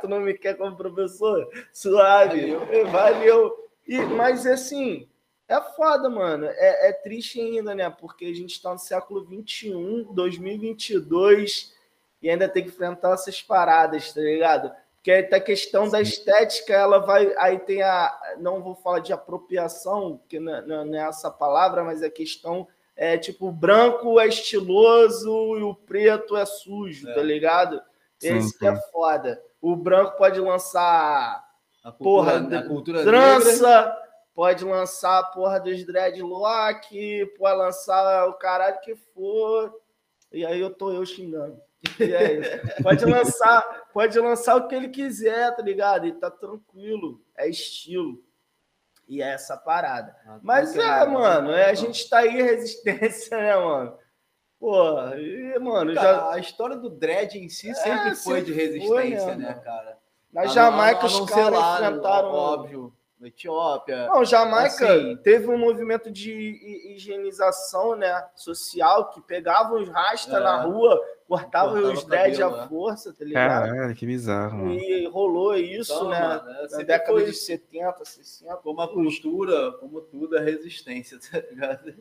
tu não me quer como professor? Suave. Valeu. Valeu. E, mas, assim, É foda, mano. É, é triste ainda, né? Porque a gente tá no século vinte e um, dois mil e vinte e dois, e ainda tem que enfrentar essas paradas, tá ligado? Porque a questão da estética, ela vai... Aí tem a... Não vou falar de apropriação, que não é essa palavra, mas a questão é, tipo, o branco é estiloso e o preto é sujo, é. Tá ligado? Sim, Esse sim. que é foda. O branco pode lançar... A cultura, porra, a cultura trança, negra. Pode lançar a porra dos dreadlock, pode lançar o caralho que for. E aí eu tô eu xingando. E é isso. Pode lançar, pode lançar o que ele quiser, tá ligado? E tá tranquilo, é estilo. E é essa parada. Ah, Mas é, é, mano, é, a gente tá aí resistência, né, mano? Porra, e, mano... Cara, já... A história do dread em si sempre é, foi sempre de resistência, foi, né, né, cara? Na Jamaica, os caras enfrentaram... Óbvio, na Etiópia... Não, Jamaica assim, teve um movimento de higienização, né, social, que pegava os rasta é, na rua, cortava os dread à força, tá ligado? Caralho, que bizarro. E rolou isso, então, né, mano, é, na década foi... de setenta, sessenta... Como a cultura, como tudo, a resistência, tá ligado?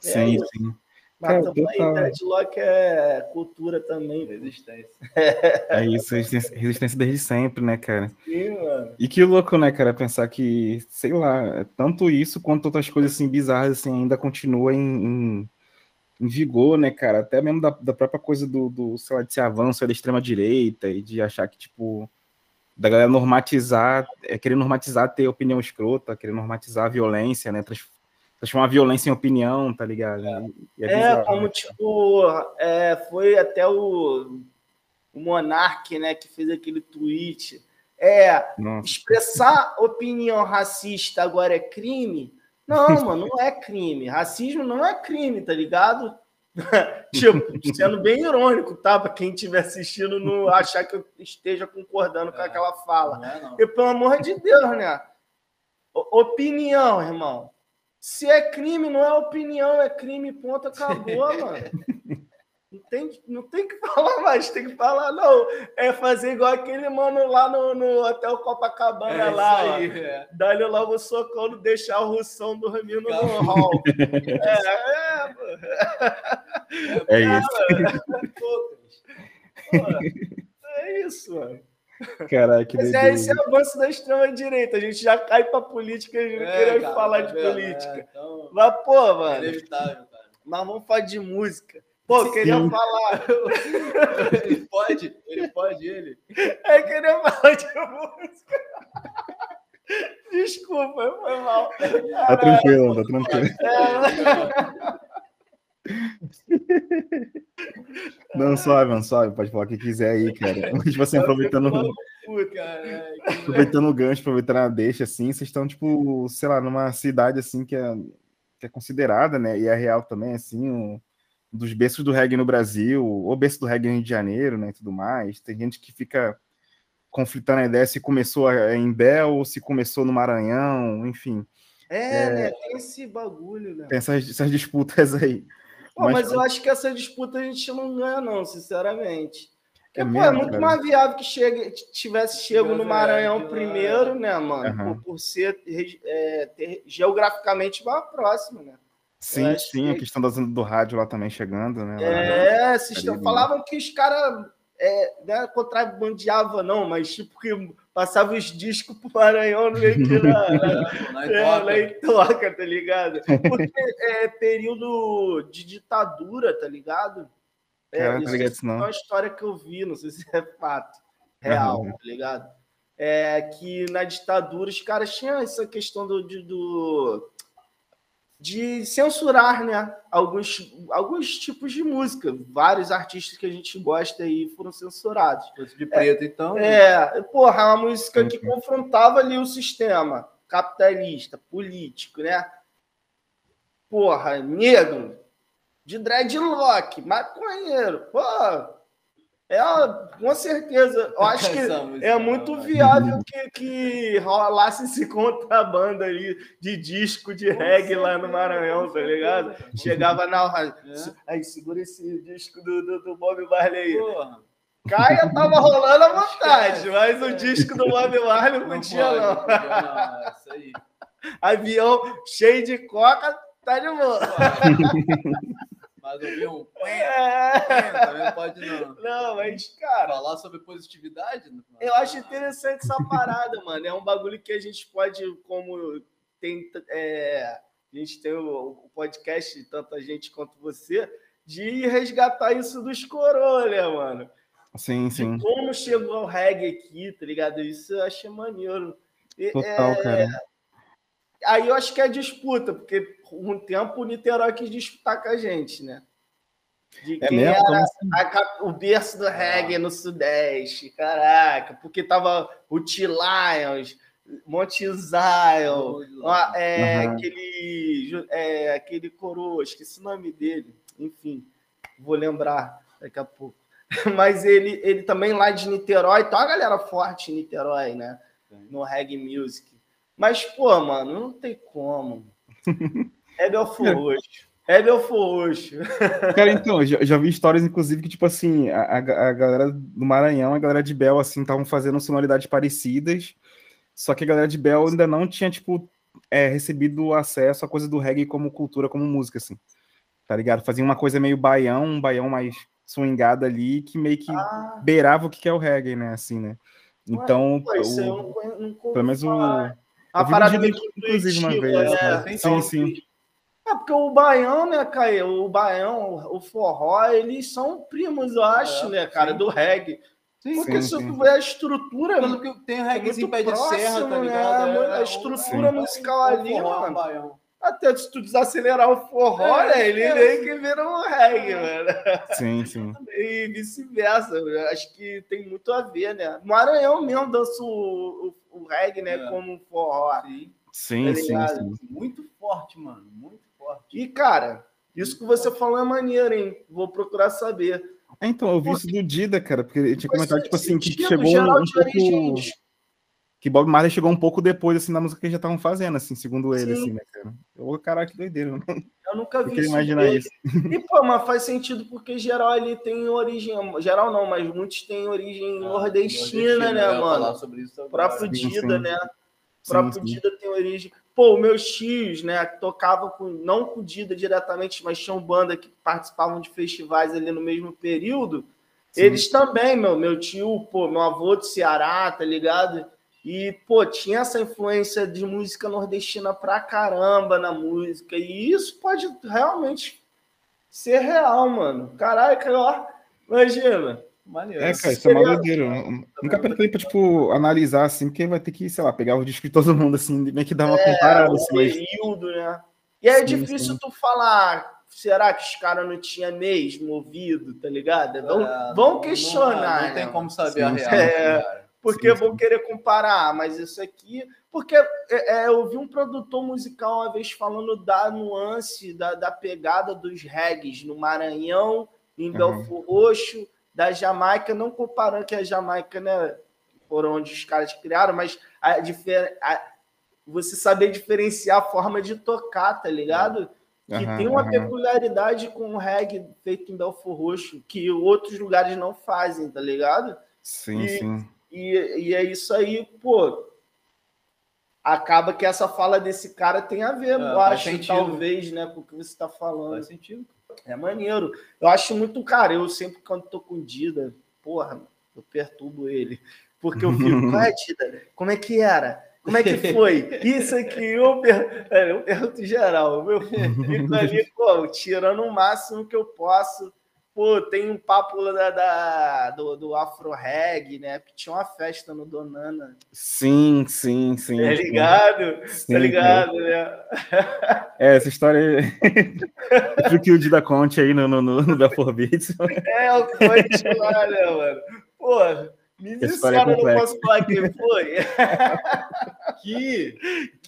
Sim, é, sim. Mas também, tá... dreadlock é cultura também, resistência. É isso, resistência desde sempre, né, cara? Sim, mano. E que louco, né, cara, pensar que, sei lá, tanto isso quanto outras coisas, assim, bizarras, assim, ainda continua em, em, em vigor, né, cara? Até mesmo da, da própria coisa do, do, sei lá, de se avanço da extrema-direita e de achar que, tipo, da galera normatizar, é, querer normatizar ter opinião escrota, querer normatizar a violência, né, trans... Transformar a violência em opinião, tá ligado? É, é, é como, tipo, é, foi até o, o Monark, né, que fez aquele tweet. É, Nossa. Expressar opinião racista agora é crime? Não, mano, não é crime. Racismo não é crime, tá ligado? Tipo, sendo bem irônico, tá? Pra quem estiver assistindo não achar que eu esteja concordando é, com aquela fala. Não é, não. E, pelo amor de Deus, né? O, opinião, irmão. Se é crime, não é opinião, é crime, ponto, acabou, mano. Não tem, não tem que falar mais, tem que falar, não. É fazer igual aquele mano lá no, no Hotel Copacabana, é, lá. É. Dá-lhe logo o socão, não deixar o Russão dormindo no hall. É, é, mano. É, é isso. Cara, é isso, mano. Caraca, mas é esse avanço da extrema-direita. A gente já cai pra política e não é, queremos falar de é, política. É, então... Mas, pô, mano. É inevitável, cara. Mas vamos falar de música. Pô, queria falar. Ele pode, ele pode, ele. É, queria falar de música. Desculpa, foi mal. Caralho. Tá tranquilo, tá tranquilo. É... Não, sobe, não sobe, pode falar o que quiser aí, cara. Tipo assim, aproveitando, aproveitando o gancho, aproveitando a deixa, assim, vocês estão, tipo, sei lá, numa cidade, assim, que é, que é considerada, né, e é real também, assim, um dos berços do reggae no Brasil, ou berço do reggae no Rio de Janeiro, né, e tudo mais. Tem gente que fica conflitando a ideia se começou em Bel ou se começou no Maranhão, enfim. É, é né, tem esse bagulho, né. Tem essas, essas disputas aí. Pô, mas eu acho que essa disputa a gente não ganha, não, sinceramente. Porque, é, pô, mesmo, é muito cara. mais viável que chegue, tivesse chego no Maranhão primeiro, lá. né, mano? Uhum. Por, por ser é, ter, geograficamente mais próximo, né? Sim, sim, que... a questão da zona do rádio lá também chegando, né? É, lá, vocês estão, falavam que os caras é, né, contrabandeavam, não, mas tipo que passava os discos pro Maranhão no meio que lá, lá, é, lá em toca, tá ligado? Porque é período de ditadura, tá ligado? É, Cara, isso, tá ligado isso não. é uma história que eu vi, não sei se é fato real, uhum. tá ligado? É que na ditadura os caras tinham essa questão do, de, do, de censurar, né? Alguns, alguns tipos de música. Vários artistas que a gente gosta aí foram censurados. Coisa de preto, é, então. É, porra, uma música uhum. que confrontava ali o sistema capitalista, político, né? Porra, negro, de dreadlock, maconheiro, porra. É, com certeza. Eu acho que é muito viável que, que rolasse esse contrabando ali de disco de reggae lá no Maranhão, tá ligado? Chegava na rádio. Aí, segura esse disco do, do, do Bob Marley aí. Caia tava rolando à vontade, mas o disco do Bob Marley não podia, não. Isso aí. Avião cheio de coca, tá de boa. Mas eu vi um... Também não pode não. Não, mas, cara... Falar sobre positividade... Mano. Eu acho interessante essa parada, mano. É um bagulho que a gente pode, como tem... É, a gente tem o, o podcast de tanta gente quanto você, de resgatar isso dos coroa, né, mano? Sim, sim. E como chegou o reggae aqui, tá ligado? Isso eu achei maneiro. Total, é, cara. Aí eu acho que é disputa, porque um tempo o Niterói quis disputar com a gente, né? De é quem mesmo? Era assim? a, o berço do reggae no Sudeste, caraca, porque tava o T-Lions, Monte Zion, é, uhum. aquele, é, aquele coroa, esqueci o nome dele, enfim, vou lembrar daqui a pouco. Mas ele, ele também lá de Niterói, então a galera forte em Niterói, né? No reggae music. Mas, pô, mano, não tem como. É Belford Roxo. É Belford Roxo. Cara, então, eu já, já vi histórias, inclusive, que, tipo assim, a, a galera do Maranhão, a galera de Bel, assim, estavam fazendo sonoridades parecidas, só que a galera de Bel ainda não tinha, tipo, é, recebido acesso à coisa do reggae como cultura, como música, assim. Tá ligado? Fazia uma coisa meio baião, um baião mais swingado ali, que meio que ah. beirava o que é o reggae, né? Assim, né? Então, Ué, o, eu não, não pelo menos falar. o... A parada do inclusive uma vez. É, né? sim, sim. É porque o baião, né, Caio? O baião, o forró, eles são primos, eu acho, é, né, cara, sim. do reggae. Sim, porque sim, se tu ver a estrutura... Pelo que tem o reggaezinho pé de serra, tá ligado? Né? É, a estrutura sim. musical ali, mano. Até se tu desacelerar o forró, é, né, ele é, nem que vira um reggae, é. velho. Sim, sim. E vice-versa. Acho que tem muito a ver, né? Maranhão mesmo dança o, o, o reggae, né? É. Como um forró. Sim, sim, sim, sim. Muito forte, mano. Muito forte. E, cara, isso que você falou é maneiro, hein? Vou procurar saber. É, então, eu vi porque... isso do Dida, cara, porque ele tinha comentado, tipo assim, que chegou geral, um pouco... Que Bob Marley chegou um pouco depois, assim, na música que eles já estavam fazendo, assim, segundo ele, Sim. assim, né, cara? Ô, caraca, que doideira, né? Eu nunca vi isso. imaginar isso. E, pô, mas faz sentido, porque geral ali tem origem... Geral não, mas muitos têm origem ah, nordestina, nordestina, né, mano? Falar sobre isso agora. Próprio Dida, né? O próprio Dida tem origem... Pô, meus tios, né, que tocavam com... Não com Dida diretamente, mas tinham banda que participavam de festivais ali no mesmo período. Sim. Eles também, meu, meu tio, pô, meu avô do Ceará, tá ligado? E, pô, tinha essa influência de música nordestina pra caramba na música. E isso pode realmente ser real, mano. Caraca, ó. Imagina. Maneiro. É, cara, isso é maludeiro. Nunca pretendo pra, tipo, analisar, assim, porque vai ter que, sei lá, pegar o disco de todo mundo, assim, meio que dar uma é, comparada. Um assim, período, mas... né? E é sim, difícil sim. tu falar, será que os caras não tinham mesmo ouvido, tá ligado? Vão, é, vão questionar. Não, não tem né? como saber sim, a real, é... cara. Porque sim, sim. vão querer comparar, mas isso aqui... Porque é, eu vi um produtor musical uma vez falando da nuance, da, da pegada dos reggaes no Maranhão, em Belford Roxo, da Jamaica, não comparando que a Jamaica, né, foram onde os caras criaram, mas a, a, você saber diferenciar a forma de tocar, tá ligado? Uhum, que tem uma uhum. peculiaridade com o reggae feito em Belford Roxo, que outros lugares não fazem, tá ligado? Sim, e, sim. E, e é isso aí, pô. Acaba que essa fala desse cara tem a ver, é, eu acho, sentido. talvez, né, com o que você está falando. Faz sentido. É maneiro. Eu acho muito, cara, eu sempre quando tô com Dida, porra, eu perturbo ele. Porque eu fico, qual é, Dida? Como é que era? Como é que foi? Isso aqui, eu per... eu pergunto geral. Eu fico ali, pô, tirando o máximo que eu posso. Pô, tem um papo da, da, do, do Afro-Reg, né? Porque tinha uma festa no Donana. Sim, sim, sim. Tá ligado? Sim, tá ligado, né? É, essa história... Do que o Dida Conte aí no, no, no Belford Beats. É, o Conte lá, né, mano? Pô, me diz se eu não posso falar quem foi. que,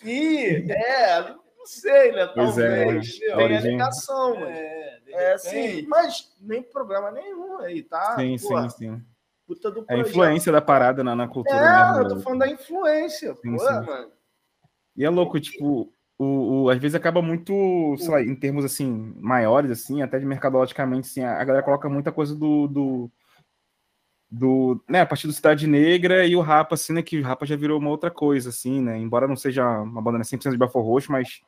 que, é, não sei, né? Pois talvez, é, tem educação, mano. É. É, sim, mas nem problema nenhum aí, tá? Sim, porra, sim, sim. Puta do a influência da parada na, na cultura. É, mesmo, eu tô falando da influência, sim, pô, sim. mano. E é louco, tipo, o, o, às vezes acaba muito, sei lá, em termos, assim, maiores, assim, até de mercadologicamente, assim, a galera coloca muita coisa do, do, do, né, a partir do Cidade Negra e o Rappa, assim, né, que o Rappa já virou uma outra coisa, assim, né, embora não seja uma banda, né, cem por cento de Belford Roxo, mas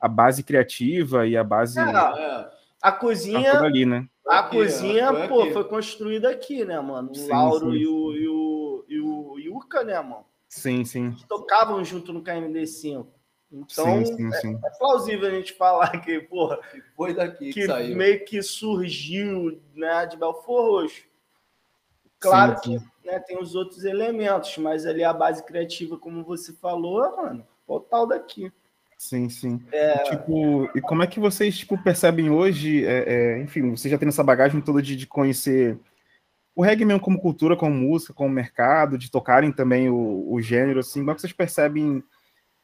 a base criativa e a base... É, é. A cozinha... Tá ali, né? A aqui, cozinha, foi pô, aqui. Foi construída aqui, né, mano? O sim, Lauro sim. E, o, e, o, e o Yuka, né, mano? Sim, sim. Eles tocavam junto no K M D cinco. Então, sim, sim, sim. É, é plausível a gente falar que, porra, foi daqui que, que saiu. Meio que surgiu, né, de Belford Roxo. Claro sim, sim. que, né, tem os outros elementos, mas ali a base criativa, como você falou, mano, total daqui. Sim, sim. É... Tipo, e como é que vocês, tipo, percebem hoje, é, é, enfim, você já tem essa bagagem toda de, de conhecer o reggae mesmo como cultura, como música, como mercado, de tocarem também o, o gênero, assim, como é que vocês percebem,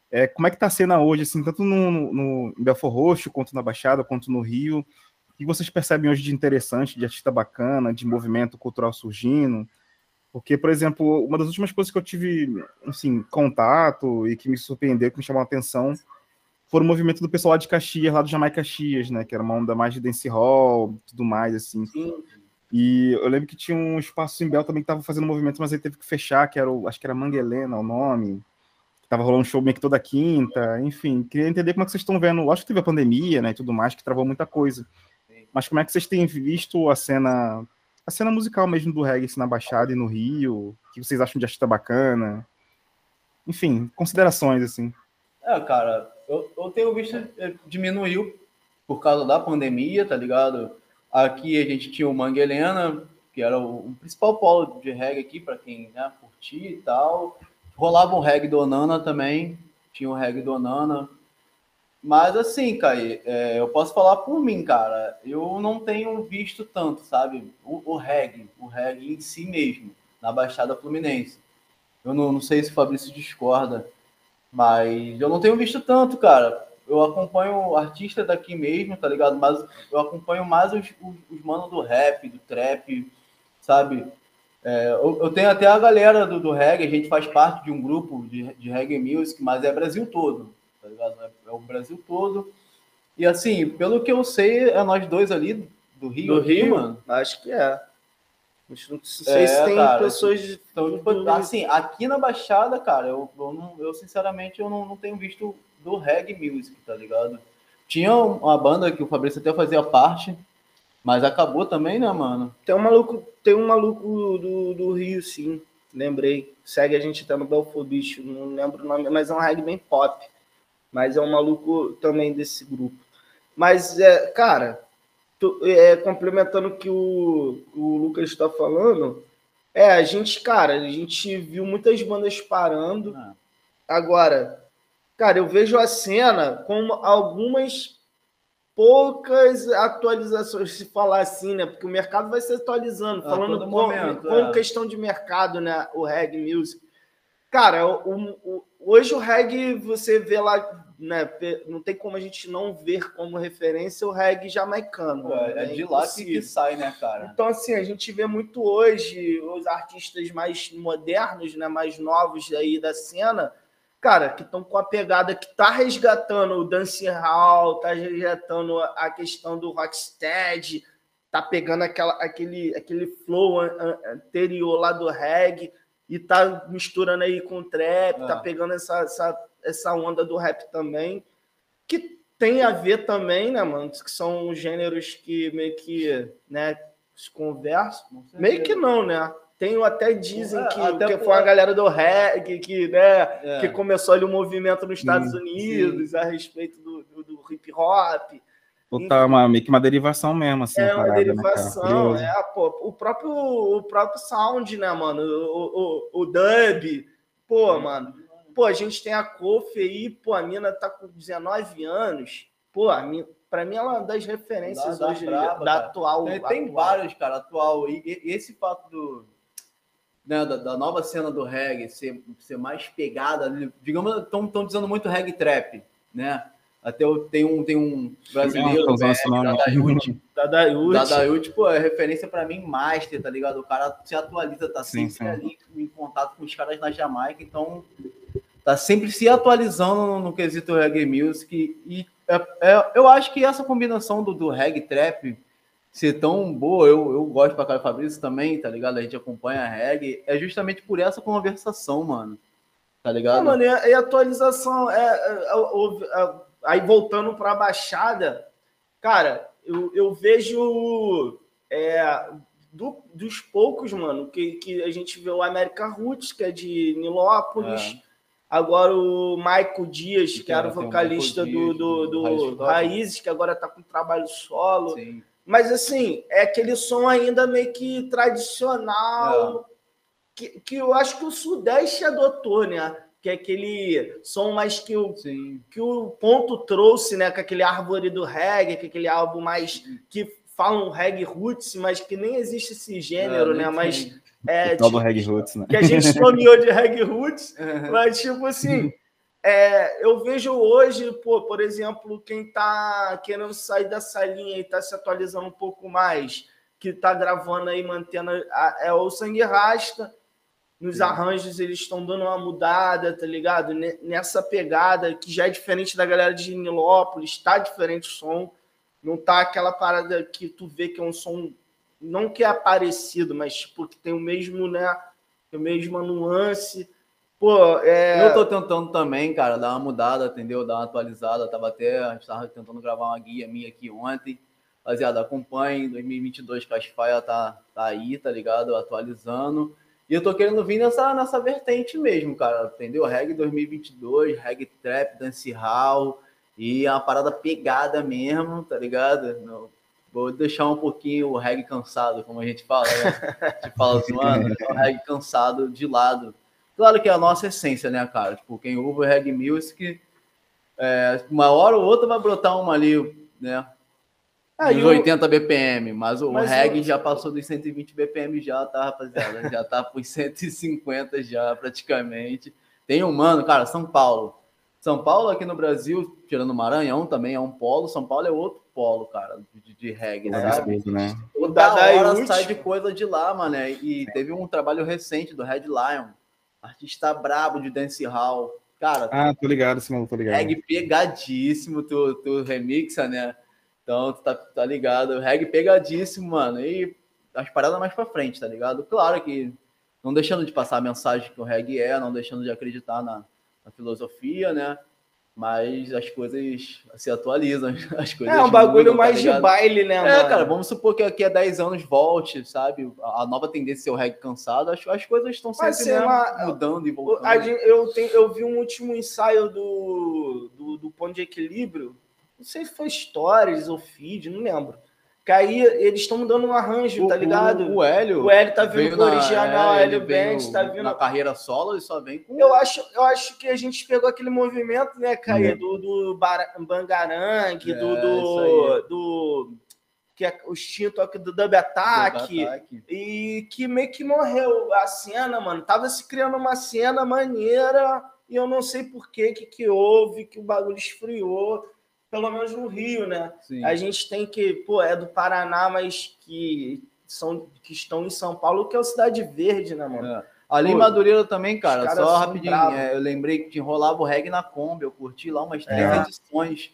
é, como é que tá a cena hoje, assim, tanto no, no, no Belford Roxo, quanto na Baixada, quanto no Rio, o que vocês percebem hoje de interessante, de artista bacana, de movimento cultural surgindo? Porque, por exemplo, uma das últimas coisas que eu tive, assim, contato e que me surpreendeu, que me chamou a atenção, foi o movimento do pessoal lá de Caxias, lá do Jamaica Caxias, né? Que era uma onda mais de dancehall, tudo mais, assim. Sim. E eu lembro que tinha um espaço em Bel também que tava fazendo movimento, mas ele teve que fechar, que era, o, acho que era Manguelena o nome, que tava rolando um show meio que toda quinta, enfim. Queria entender como é que vocês estão vendo. Lógico que teve a pandemia, né, e tudo mais, que travou muita coisa. Sim. Mas como é que vocês têm visto a cena, a cena musical mesmo do reggae, assim, na Baixada e no Rio? O que vocês acham de artista bacana? Enfim, considerações, assim. É, cara... Eu, eu tenho visto diminuiu por causa da pandemia, tá ligado? Aqui a gente tinha o Manguelena, que era o, o principal polo de reggae aqui, pra quem, né, curtia e tal. Rolava um reggae Donana também, tinha o um reggae Donana. Mas assim, Caí, é, eu posso falar por mim, cara, eu não tenho visto tanto, sabe? O, o reggae, o reggae em si mesmo, na Baixada Fluminense. Eu não, não sei se o Fabrício discorda. Mas eu não tenho visto tanto, cara. Eu acompanho artistas daqui mesmo, tá ligado? Mas eu acompanho mais os, os, os manos do rap, do trap, sabe? É, eu, eu tenho até a galera do, do reggae, a gente faz parte de um grupo de, de reggae music, mas é Brasil todo, tá ligado? É, é o Brasil todo. E assim, pelo que eu sei, é nós dois ali, do Rio. Do Rio, mano? Acho que é. Não sei é, se tem, cara, pessoas... De... Assim, aqui na Baixada, cara, eu, eu, não, eu sinceramente eu não, não tenho visto do reggae music, tá ligado? Tinha uma banda que o Fabrício até fazia parte, mas acabou também, né, mano? Tem um maluco, tem um maluco do, do Rio, sim, lembrei. Segue a gente até no Belfobite, não lembro o nome, mas é um reggae bem pop. Mas é um maluco também desse grupo. Mas, é, cara... É, complementando o que o, o Lucas está falando, é, a gente, cara, a gente viu muitas bandas parando. Ah. Agora, cara, eu vejo a cena com algumas poucas atualizações, se falar assim, né? Porque o mercado vai se atualizando, ah, falando com, momento, com é. questão de mercado, né? O reggae music. Cara, o, o, hoje o reggae você vê lá... Né? Não tem como a gente não ver como referência o reggae jamaicano. Pô, né? É de lá que sai, né, cara? Então, assim, a gente vê muito hoje os artistas mais modernos, né, mais novos aí da cena, cara, que estão com a pegada que tá resgatando o dancehall, tá resgatando a questão do rocksteady, tá pegando aquela, aquele, aquele flow anterior lá do reggae e tá misturando aí com trap, é. tá pegando essa... essa essa onda do rap também, que tem a ver também, né, mano? Que são gêneros que meio que, né, se conversam. Meio que não, né? Tem até dizem é, que, até que por... foi a galera do reggae que, né, é. que começou ali o um movimento nos Estados sim, Unidos sim. a respeito do, do, do hip hop. Tá uma, meio que uma derivação mesmo, assim. É, uma parada, derivação, né, é, pô. O próprio, o próprio sound, né, mano? O, o, o dub. Pô, é. mano. Pô, a gente tem a Kofi aí, pô, a mina tá com dezenove anos. Pô, a mina, pra mim ela é uma das referências da, hoje da, brava, da atual. Tem, tem atual. vários, cara, atual. E, e esse fato do, né, da, da nova cena do reggae ser, ser mais pegada, digamos, estão dizendo muito reggae trap, né? Até eu, tem, um, tem um brasileiro, não, velho, não, da Dayute. Da Dayute. Da Dayute, pô, é referência pra mim, master, tá ligado? O cara se atualiza, tá sempre sim, sim. ali em contato com os caras na Jamaica, então... Tá sempre se atualizando no, no quesito reggae music. E é, é, eu acho que essa combinação do, do reggae trap ser tão boa, eu, eu gosto pra cara do Fabrício também, tá ligado? A gente acompanha a reggae, é justamente por essa conversação, mano. Tá ligado? Não, mano, e, a, e a atualização, é, é, é, é, aí voltando pra Baixada, cara, eu, eu vejo é, do, dos poucos, mano, que, que a gente vê o América Roots, que é de Nilópolis, é. Agora o Maico Dias, que, que era o vocalista o Dias, do, do, do Raízes, que agora tá com trabalho solo. Sim. Mas, assim, é aquele som ainda meio que tradicional, é. que, que eu acho que o Sudeste adotou, né? Que é aquele som mais que o, que o Ponto trouxe, né? Com aquele árvore do reggae, que aquele álbum mais que falam reggae roots, mas que nem existe esse gênero, é, né? Mas, é, tipo, reggae roots, né? Que a gente nomeou de reggae roots, uhum. Mas, tipo assim... É, eu vejo hoje, pô, por exemplo, quem está querendo sair da salinha e está se atualizando um pouco mais, que está gravando aí, mantendo a, é o Sangue Rasta, nos Sim. arranjos eles estão dando uma mudada, tá ligado? Nessa pegada, que já é diferente da galera de Nilópolis, tá diferente o som, não tá aquela parada que tu vê que é um som, não que é parecido, mas tipo, que tem o mesmo, né, a mesma nuance. Pô, é... Eu tô tentando também, cara, dar uma mudada, entendeu? Dar uma atualizada. Tava até, a gente tava tentando gravar uma guia minha aqui ontem. Rapaziada, acompanhe. dois mil e vinte e dois, Caspaia tá, tá aí, tá ligado? Atualizando. E eu tô querendo vir nessa, nessa vertente mesmo, cara, entendeu? Reggae dois mil e vinte e dois, reggae trap, dancehall. E é uma parada pegada mesmo, tá ligado? Não, vou deixar um pouquinho o reggae cansado, como a gente fala, né? A gente fala zoando, o reggae cansado de lado. Claro que é a nossa essência, né, cara? Tipo, quem ouve o reggae music, é, uma hora ou outra vai brotar uma ali, né? Ah, dos oitenta o... B P M, mas o mas reggae eu... já passou dos cento e vinte B P M já, tá, rapaziada? Já tá por cento e cinquenta já, praticamente. Tem um mano, cara, São Paulo. São Paulo aqui no Brasil, tirando Maranhão também, é um polo. São Paulo é outro polo, cara, de, de reggae, é, sabe? Toda né? hora sai de coisa de lá, mané. E é. teve um trabalho recente do Red Lion, artista brabo de dancehall. Cara, ah, tô ligado, Simão, tô ligado. Reggae pegadíssimo, tu, tu remixa, né? Então, tu tá, tá ligado. Reggae pegadíssimo, mano. E as paradas mais pra frente, tá ligado? Claro que não deixando de passar a mensagem que o reggae é, não deixando de acreditar na, na filosofia, né? Mas as coisas se atualizam. As coisas é um bagulho mudam, mais tá de baile, né, mano? É, cara, vamos supor que daqui a dez anos volte, sabe? A nova tendência é o reggae cansado. As, as coisas estão sempre né, uma... mudando e voltando. A, eu, tenho, eu vi um último ensaio do, do, do Ponto de Equilíbrio. Não sei se foi Stories ou Feed, não lembro. Que aí eles estão dando um arranjo, o, tá ligado? O Hélio. O Hélio tá vindo com o original, é, o Hélio Band tá vindo. Na carreira solo e só vem com. Eu acho, eu acho que a gente pegou aquele movimento, né, Caí? É. Do, do bar... Bangarangue, é, do. do, do... Que é o instinto do Dub Attack. E que meio que morreu a cena, mano. Tava se criando uma cena maneira e eu não sei por que que houve, que o bagulho esfriou. Pelo menos no Rio, né? Sim. A gente tem que, pô, é do Paraná, mas que, são, que estão em São Paulo, que é o Cidade Verde, né, mano? É. Ali pô, em Madureira também, cara, só rapidinho, é, eu lembrei que te enrolava o reggae na Kombi, eu curti lá umas três é. edições.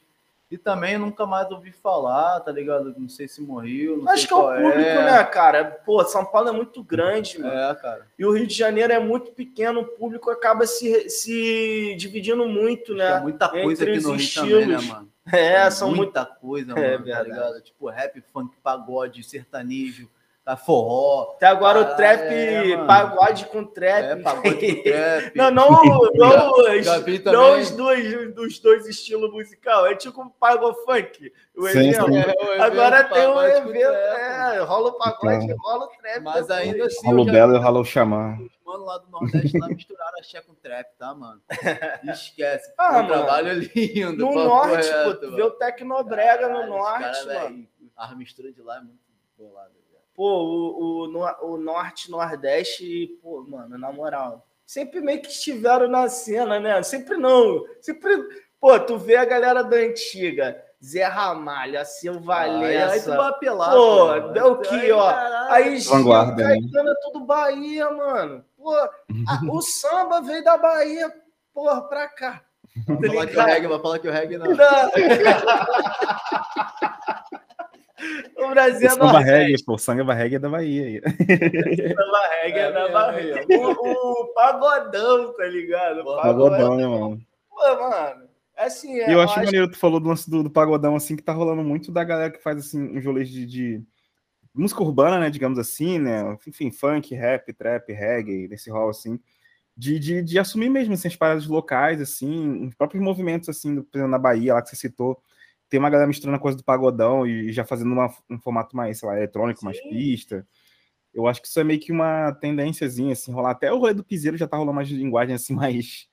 E também nunca mais ouvi falar, tá ligado? Não sei se morreu. Não Acho sei que é o público, é. né, cara? Pô, São Paulo é muito grande, mano. É, cara. E o Rio de Janeiro é muito pequeno, o público acaba se, se dividindo muito, né? Tem muita coisa aqui no Rio estilos. também, né, mano? É, são muita muito... coisa, mano, é, tá ligado? Tipo, rap, funk, pagode, sertanejo, forró. Até agora cara, o trap, é, pagode com trap. É, pagode com trap. Não, não, não, não os, dois, os dois estilos musicais. É tipo um pagofunk. O sim, evento. Sim. É, o evento agora tem um evento, é, rola o pagode, então, rola o trap. Mas também. ainda assim... Rola o belo e rola o xamã. Mano, lá do Nordeste, lá misturaram axé com trap, tá, mano? Esquece. Ah, um trabalho lindo. No Norte, pô, tu vê o Tecnobrega no Norte, mano. A mistura de lá é muito bolada. Pô, o, o, no, o Norte, Nordeste, pô, mano, na moral, sempre meio que estiveram na cena, né? Sempre não. Sempre... Pô, tu vê a galera da antiga... Zé Ramalho, a Silva Lessa. Aí tu vai apelar. Pô, Belki, ó. Aí, Vanguarda, Caetano é tudo Bahia, mano. Pô, a, o samba veio da Bahia, porra, pra cá. Vai falar que o reggae, vai falar que o reggae não. não. O Brasil é o samba reggae, pô, o samba reggae é da Bahia. O samba reggae é da Bahia. O, o pagodão, tá ligado? O pagodão, né, mano? Pô, mano, assim... É, eu acho maneiro que tu falou do lance do, do pagodão, assim, que tá rolando muito da galera que faz, assim, um jolês de, de... música urbana, né, digamos assim, né? Enfim, funk, rap, trap, reggae, nesse rol, assim. De, de, de assumir mesmo, assim, as paradas locais, assim, os próprios movimentos, assim, do, por exemplo, na Bahia, lá que você citou. Tem uma galera misturando a coisa do pagodão e já fazendo uma, um formato mais, sei lá, eletrônico, Sim. mais pista. Eu acho que isso é meio que uma tendênciazinha, assim, rolar. Até o rolê do piseiro já tá rolando mais de linguagem, assim, mais...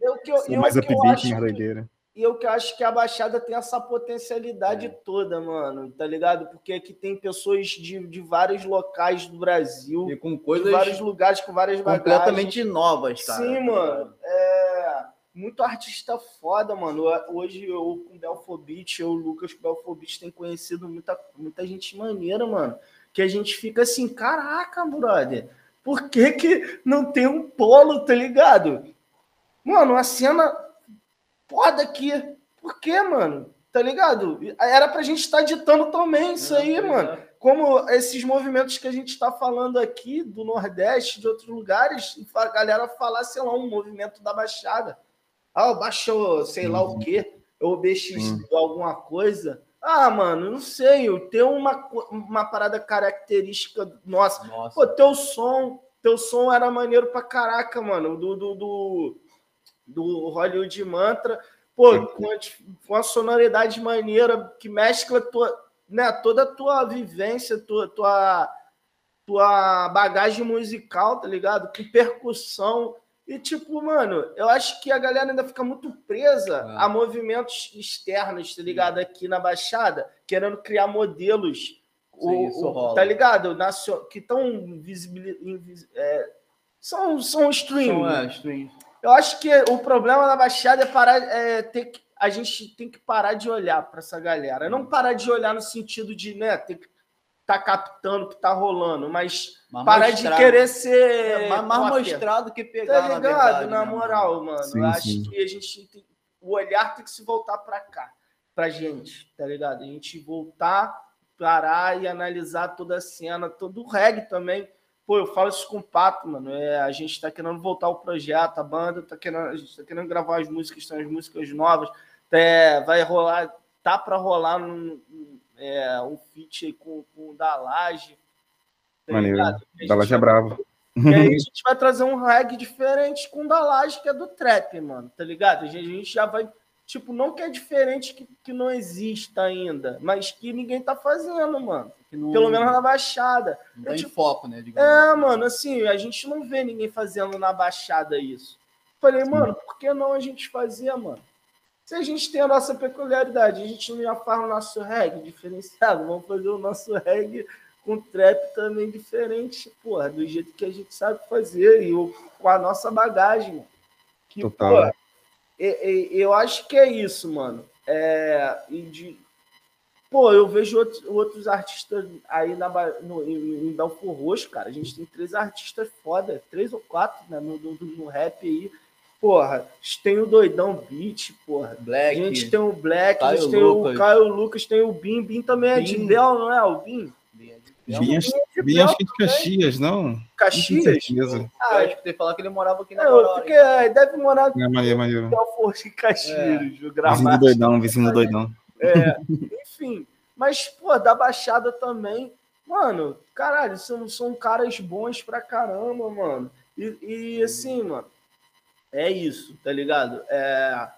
Eu que eu, assim, eu, mais upbeat, mais doideira. E eu que acho que a Baixada tem essa potencialidade é. toda, mano, tá ligado? Porque aqui tem pessoas de, de vários locais do Brasil. E com coisas... De vários lugares, com várias completamente bagagens. Completamente novas, cara. Sim, mano. É... Muito artista foda, mano. Hoje eu com o Belfobite, eu, o Lucas com o Belfobite, tem conhecido muita, muita gente maneira, mano. Que a gente fica assim, caraca, brother, por que que não tem um polo, tá ligado? Mano, a cena foda aqui. Por que, mano? Tá ligado? Era pra gente estar ditando também isso aí, é, mano. É. Como esses movimentos que a gente tá falando aqui, do Nordeste, de outros lugares, a galera falar, sei lá, um movimento da Baixada. Ah, baixou, sei Sim. lá o quê, ou B X Sim. alguma coisa. Ah, mano, não sei, tem uma, uma parada característica nossa. Nossa. Pô, teu som, teu som era maneiro pra caraca, mano, do, do, do, do Hollywood Mantra. Pô, Sim. com uma, com uma sonoridade maneira que mescla tua, né, toda a tua vivência, tua, tua, tua bagagem musical, tá ligado? Com percussão. E, tipo, mano, eu acho que a galera ainda fica muito presa ah. a movimentos externos, tá ligado? Aqui na Baixada, querendo criar modelos, Sim, o, o, tá ligado? Que estão invisibilizados. É, são, são stream. São, é, stream. Eu acho que o problema da Baixada é parar. É, ter que, a gente tem que parar de olhar para essa galera. Não parar de olhar no sentido de, né, ter que tá captando o que tá rolando, mas, mas parar de querer ser... É, mas mais mostrar do que pegar, tá ligado? Na verdade, na moral, né, mano? Sim, eu acho sim. que a gente tem... O olhar tem que se voltar para cá, pra gente, tá ligado? A gente voltar, parar e analisar toda a cena, todo o reggae também. Pô, eu falo isso com o Pato, mano. É, a gente tá querendo voltar ao projeto, a banda tá querendo... A gente tá querendo gravar as músicas, tem as músicas novas. É, vai rolar... Tá pra rolar num... É, um feat aí com, com o Dalaje. Tá Maneiro. Dalaje é bravo. E aí a gente vai trazer um reggae diferente com o Dalaje, que é do trap, mano, tá ligado? A gente, a gente já vai... Tipo, não que é diferente que, que não exista ainda, mas que ninguém tá fazendo, mano. Não, Pelo menos na Baixada. Não é tipo, foco, né? É, assim. Mano, assim, a gente não vê ninguém fazendo na Baixada isso. Falei, Sim. mano, por que não a gente fazer, mano? Se a gente tem a nossa peculiaridade, a gente não já faz o nosso reggae diferenciado, vamos fazer o nosso reggae com trap também diferente, porra, do jeito que a gente sabe fazer e eu, com a nossa bagagem. Que, Total. Porra, eu, eu acho que é isso, mano. É, e de, pô, eu vejo outros, outros artistas aí na, no, em Belford Roxo, cara. A gente tem três artistas foda, três ou quatro, né, no, no, no rap aí. Porra, a gente tem o Doidão Beat, porra. Black. A gente tem o Black, Caio a gente tem Lucas. o Caio Lucas, tem o Bim. Bim também é Bim. de Léo, não é? O Bim? Bim é de Léo. Bim, é Bim acho que é de Caxias, não? Caxias? Não ah, acho que tem que falar que ele morava aqui na é, Europa. Porque ele deve morar aqui. É, maneiro, maneiro. Força em Caxias, o gramado. Vizinho do Doidão, vizinho do Doidão. É, enfim. Mas, pô, da Baixada também. Mano, caralho, são, são caras bons pra caramba, mano. E, e assim, mano. É isso, tá ligado? É...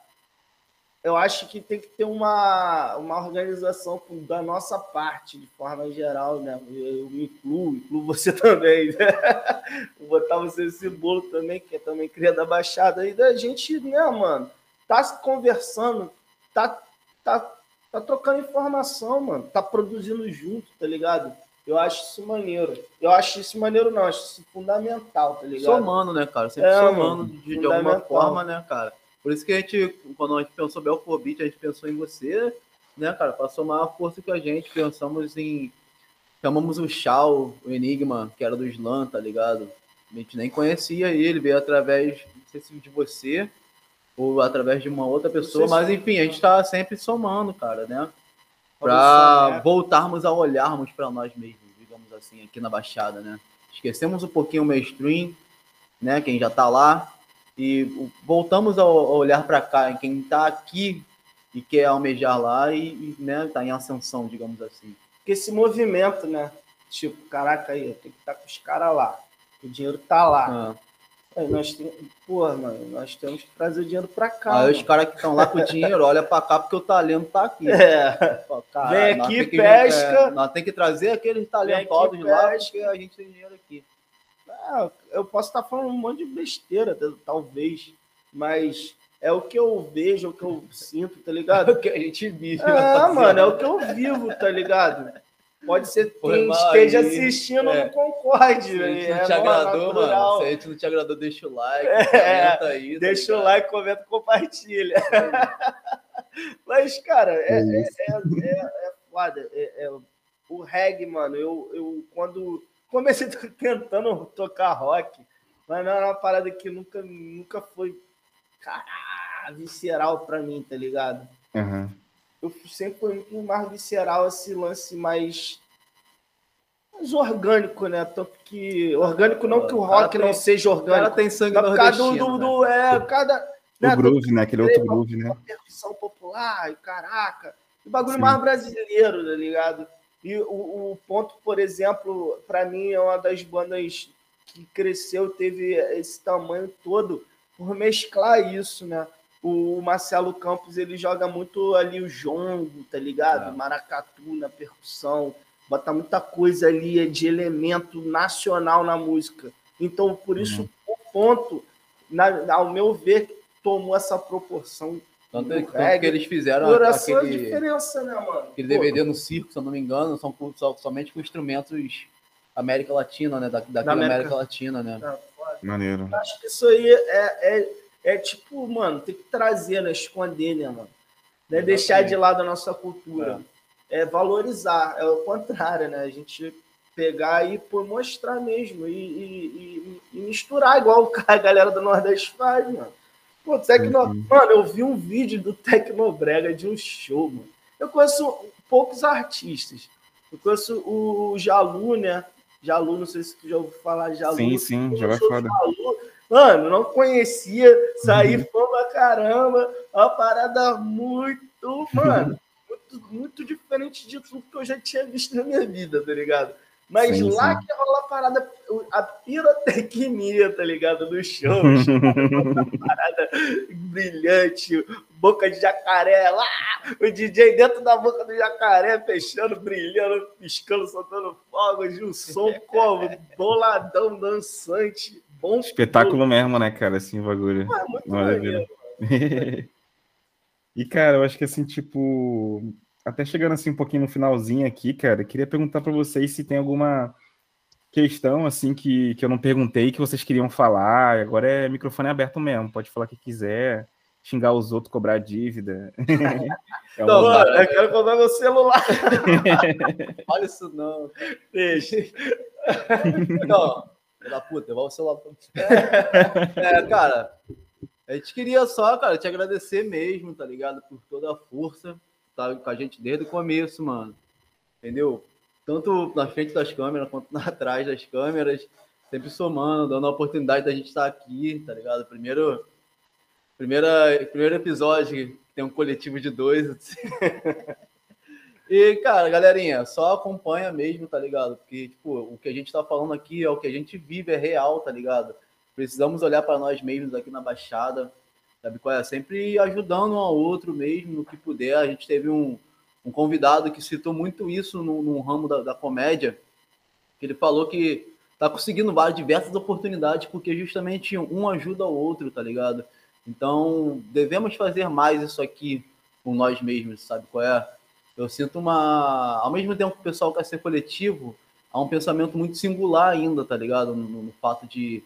Eu acho que tem que ter uma, uma organização da nossa parte, de forma geral, né? Eu me incluo, incluo você também, né? Vou botar você nesse bolo também, que é também cria da Baixada. E da gente, né, mano? Tá conversando, tá, tá, tá trocando informação, mano. Tá produzindo junto, tá ligado? Eu acho isso maneiro. Eu acho isso maneiro, não. Eu acho isso fundamental, tá ligado? Somando, né, cara? Sempre é, somando de, de alguma forma, né, cara? Por isso que a gente, quando a gente pensou Belfobite, a gente pensou em você, né, cara? Pra somar a força que a gente pensamos em... Chamamos o Shao, o Enigma, que era do Slam, tá ligado? A gente nem conhecia ele, veio através, não sei se de você, ou através de uma outra pessoa, mas enfim, a gente tá sempre somando, cara, né? para voltarmos a olharmos para nós mesmos, digamos assim, aqui na Baixada, né? Esquecemos um pouquinho o mainstream, né? Quem já está lá, e voltamos a olhar para cá, quem está aqui e quer almejar lá e, né, está em ascensão, digamos assim. Porque esse movimento, né? Tipo, caraca, aí, eu tenho que estar com os caras lá, o dinheiro tá lá. Ah. Aí nós tem... Porra, mano, nós temos que trazer o dinheiro pra cá. Aí mano, os caras que estão lá com o dinheiro, olha pra cá porque o talento tá aqui. É. Pô, cara, vem aqui, nós pesca. Que... É, nós temos que trazer aqueles talentosos aqui, lá pesca, porque a gente tem dinheiro aqui. Ah, eu posso estar falando um monte de besteira, talvez, mas é o que eu vejo, é o que eu sinto, tá ligado? É o que a gente vive. Ah, é, mano, é o que eu vivo, tá ligado? Pode ser quem esteja assistindo, é. não concorde. Se a gente não é, te agradou, mano, se a gente não te agradou, deixa o like, é, comenta aí. Deixa tá o like, comenta, compartilha. É. Mas, cara, é, é, é, é, é foda. É, é, o reggae, mano, eu, eu quando comecei tentando tocar rock, mas não era uma parada que nunca, nunca foi cara, visceral pra mim, tá ligado? Aham. Uhum. Eu sempre fui muito mais visceral esse lance mais, mais orgânico, né? Tanto que... Orgânico não que o rock tem, não seja orgânico. O cara tem sangue nordestino. Cada um do... Né? É, cada... O né? groove, né? Aquele outro groove, né? Uma percussão popular, caraca. O bagulho Sim. mais brasileiro, tá ligado? E o, o Ponto, por exemplo, para mim é uma das bandas que cresceu, teve esse tamanho todo por mesclar isso, né? O Marcelo Campos, ele joga muito ali o jongo, tá ligado? É. Maracatu na percussão, bota muita coisa ali de elemento nacional na música. Então, por isso, uhum. o Ponto, na, ao meu ver, tomou essa proporção. Tanto, tanto que eles fizeram aquele, diferença, né, mano? Aquele D V D no circo, se eu não me engano, são só, somente com instrumentos América Latina, né? Da, da, da América. América Latina, né? Ah, maneiro. Acho que isso aí é... é... É tipo, mano, tem que trazer, né? Esconder, né, mano? Não é deixar de lado a nossa cultura. É. é valorizar, é o contrário, né? A gente pegar e pô, mostrar mesmo e, e, e, e misturar, igual a galera do Nordeste faz, mano. Pô, tecno... uhum. Mano, eu vi um vídeo do Tecnobrega de um show, mano. Eu conheço poucos artistas. Eu conheço o Jalu, né? Jalu, não sei se tu já ouviu falar de Jalu. Sim, sim, já vai falar. Mano, não conhecia, saí uhum. fã pra caramba, uma parada muito, mano, muito, muito diferente de tudo que eu já tinha visto na minha vida, tá ligado? Mas sim, lá sim. que rola a parada, a pirotecnia, tá ligado, do show, uma parada brilhante, boca de jacaré lá, o D J dentro da boca do jacaré, fechando, brilhando, piscando, soltando fogos, e o som como boladão, dançante. Bom espetáculo tudo. mesmo, né, cara? Assim, bagulho. Ah, maravilha. Maravilha. E, cara, eu acho que, assim, tipo... Até chegando, assim, um pouquinho no finalzinho aqui, cara, queria perguntar pra vocês se tem alguma questão, assim, que, que eu não perguntei, que vocês queriam falar. Agora é microfone aberto mesmo. Pode falar o que quiser, xingar os outros, cobrar dívida. É não, mano, eu quero cobrar meu celular. Olha isso, não. Deixa. Não. Da puta, o celular. É, cara, a gente queria só, cara, te agradecer mesmo, tá ligado? Por toda a força, tá com a gente desde o começo, mano. Entendeu? Tanto na frente das câmeras quanto atrás das câmeras, sempre somando, dando a oportunidade da gente estar aqui, tá ligado? Primeiro, primeira, primeiro episódio que tem um coletivo de dois. E, cara, galerinha, só acompanha mesmo, tá ligado? Porque, tipo, o que a gente tá falando aqui é o que a gente vive, é real, tá ligado? Precisamos olhar para nós mesmos aqui na Baixada, sabe qual é? Sempre ajudando um ao outro mesmo, no que puder. A gente teve um, um convidado que citou muito isso no, no ramo da, da comédia, que ele falou que tá conseguindo várias, diversas oportunidades, porque justamente um ajuda o outro, tá ligado? Então, devemos fazer mais isso aqui com nós mesmos, sabe qual é? Eu sinto uma... Ao mesmo tempo que o pessoal quer ser coletivo, há um pensamento muito singular ainda, tá ligado? No, no, no fato de,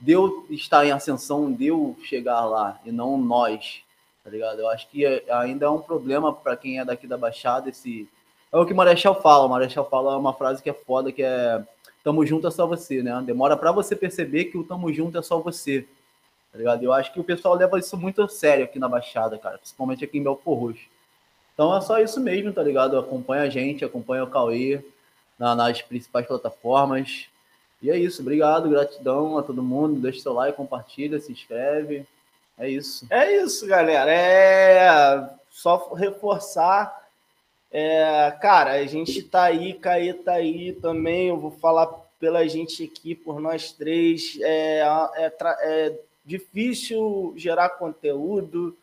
de eu estar em ascensão, de eu chegar lá, e não nós, tá ligado? Eu acho que é, ainda é um problema para quem é daqui da Baixada. Esse... É o que o Marechal fala. O Marechal fala uma frase que é foda, que é tamo junto é só você, né? Demora para você perceber que o tamo junto é só você, tá ligado? Eu acho que o pessoal leva isso muito a sério aqui na Baixada, cara. Principalmente aqui em Belford Roxo. Então é só isso mesmo, tá ligado? Acompanha a gente, acompanha o Cauê na, nas principais plataformas. E é isso, obrigado, gratidão a todo mundo. Deixa seu like, compartilha, se inscreve. É isso. É isso, galera. É só reforçar. É, cara, a gente tá aí, Caê tá aí também. Eu vou falar pela gente aqui, por nós três. É, é, é difícil gerar conteúdo,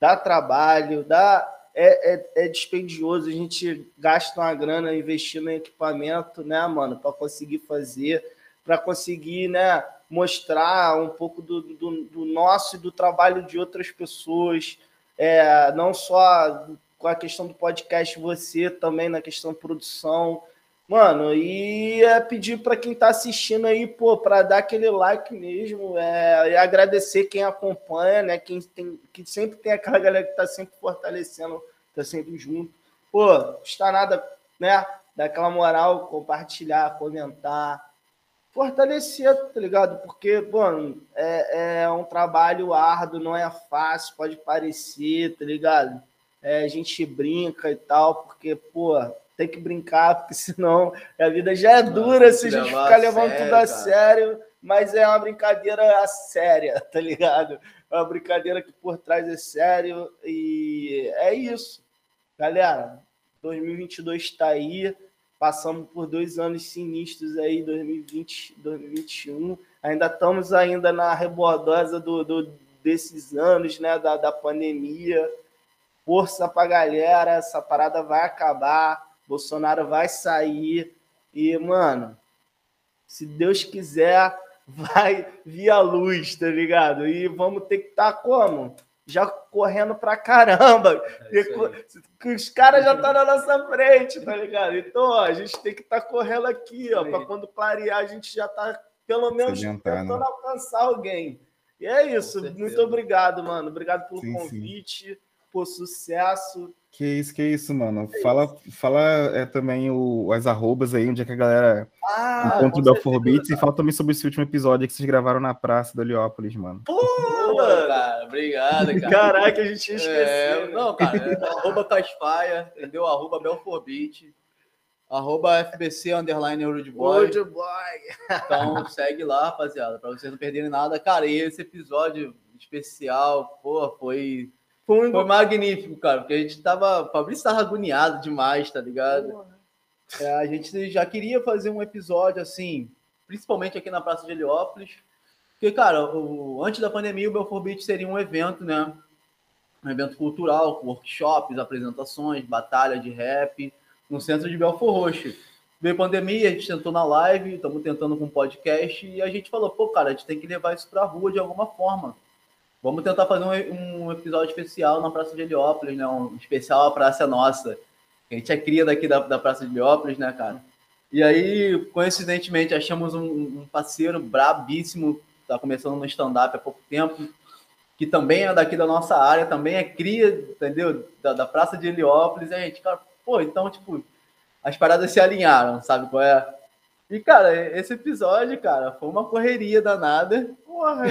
dá trabalho, dá, é, é, é dispendioso. A gente gasta uma grana investindo em equipamento, né, mano, para conseguir fazer, para conseguir, né, mostrar um pouco do, do, do nosso e do trabalho de outras pessoas. É, não só com a questão do podcast, você também na questão de produção, mano, e é pedir para quem tá assistindo aí, pô, para dar aquele like mesmo, é, e agradecer quem acompanha, né, quem tem, que sempre tem aquela galera que tá sempre fortalecendo, tá sempre junto, pô, não custa nada, né, dar aquela moral, compartilhar, comentar, fortalecer, tá ligado? Porque, mano, é, é um trabalho árduo, não é fácil, pode parecer, tá ligado? É, a gente brinca e tal, porque, pô, tem que brincar, porque senão a vida já é dura, se a gente ficar levando tudo a sério, mas é uma brincadeira séria, tá ligado? É uma brincadeira que por trás é sério e é isso. Galera, dois mil e vinte e dois tá aí, passamos por dois anos sinistros aí, dois mil e vinte, dois mil e vinte e um, ainda estamos ainda na rebordosa do, do, desses anos, né, da, da pandemia. Força pra galera, essa parada vai acabar, Bolsonaro vai sair e, mano, se Deus quiser, vai vir a luz, tá ligado? E vamos ter que estar tá como? Já correndo pra caramba. É, os caras já estão tá na nossa frente, tá ligado? Então, ó, a gente tem que estar tá correndo aqui, ó, pra quando clarear a gente já tá, pelo menos, tentando alcançar alguém. E é isso, muito obrigado, mano. Obrigado pelo sim, convite. Sim. Pô, sucesso. Que isso, que isso, mano. Que fala isso. Fala é, também o, as arrobas aí, onde é que a galera ah, encontra o Belford Beats. E fala também sobre esse último episódio que vocês gravaram na praça do Heliópolis, mano. Pô, cara, obrigado, cara. Caraca, a gente ia esquecer. É, né? Não, cara, é, arroba Caspaia, entendeu? Arroba Belford Beats, arroba F B C, underline Old Boy. Old Boy. Então, segue lá, rapaziada, pra vocês não perderem nada. Cara, e esse episódio especial, pô, foi... Foi, Foi magnífico, cara, porque a gente tava... O Fabrício tava agoniado demais, tá ligado? É, a gente já queria fazer um episódio, assim, principalmente aqui na Praça de Heliópolis, porque, cara, o, antes da pandemia, o Belford Beats seria um evento, né? Um evento cultural, com workshops, apresentações, batalha de rap, no centro de Belford Roxo. Veio pandemia, a gente tentou na live, estamos tentando com podcast, e a gente falou, pô, cara, a gente tem que levar isso pra rua de alguma forma. Vamos tentar fazer um, um episódio especial na Praça de Heliópolis, né? Um especial A Praça é Nossa. A gente é cria daqui da, da Praça de Heliópolis, né, cara? E aí, coincidentemente, achamos um, um parceiro brabíssimo, tá começando no stand-up há pouco tempo, que também é daqui da nossa área, também é cria, entendeu? Da, da Praça de Heliópolis. E a gente, cara, pô, então, tipo, as paradas se alinharam, sabe qual é? E, cara, esse episódio, cara, foi uma correria danada. Porra,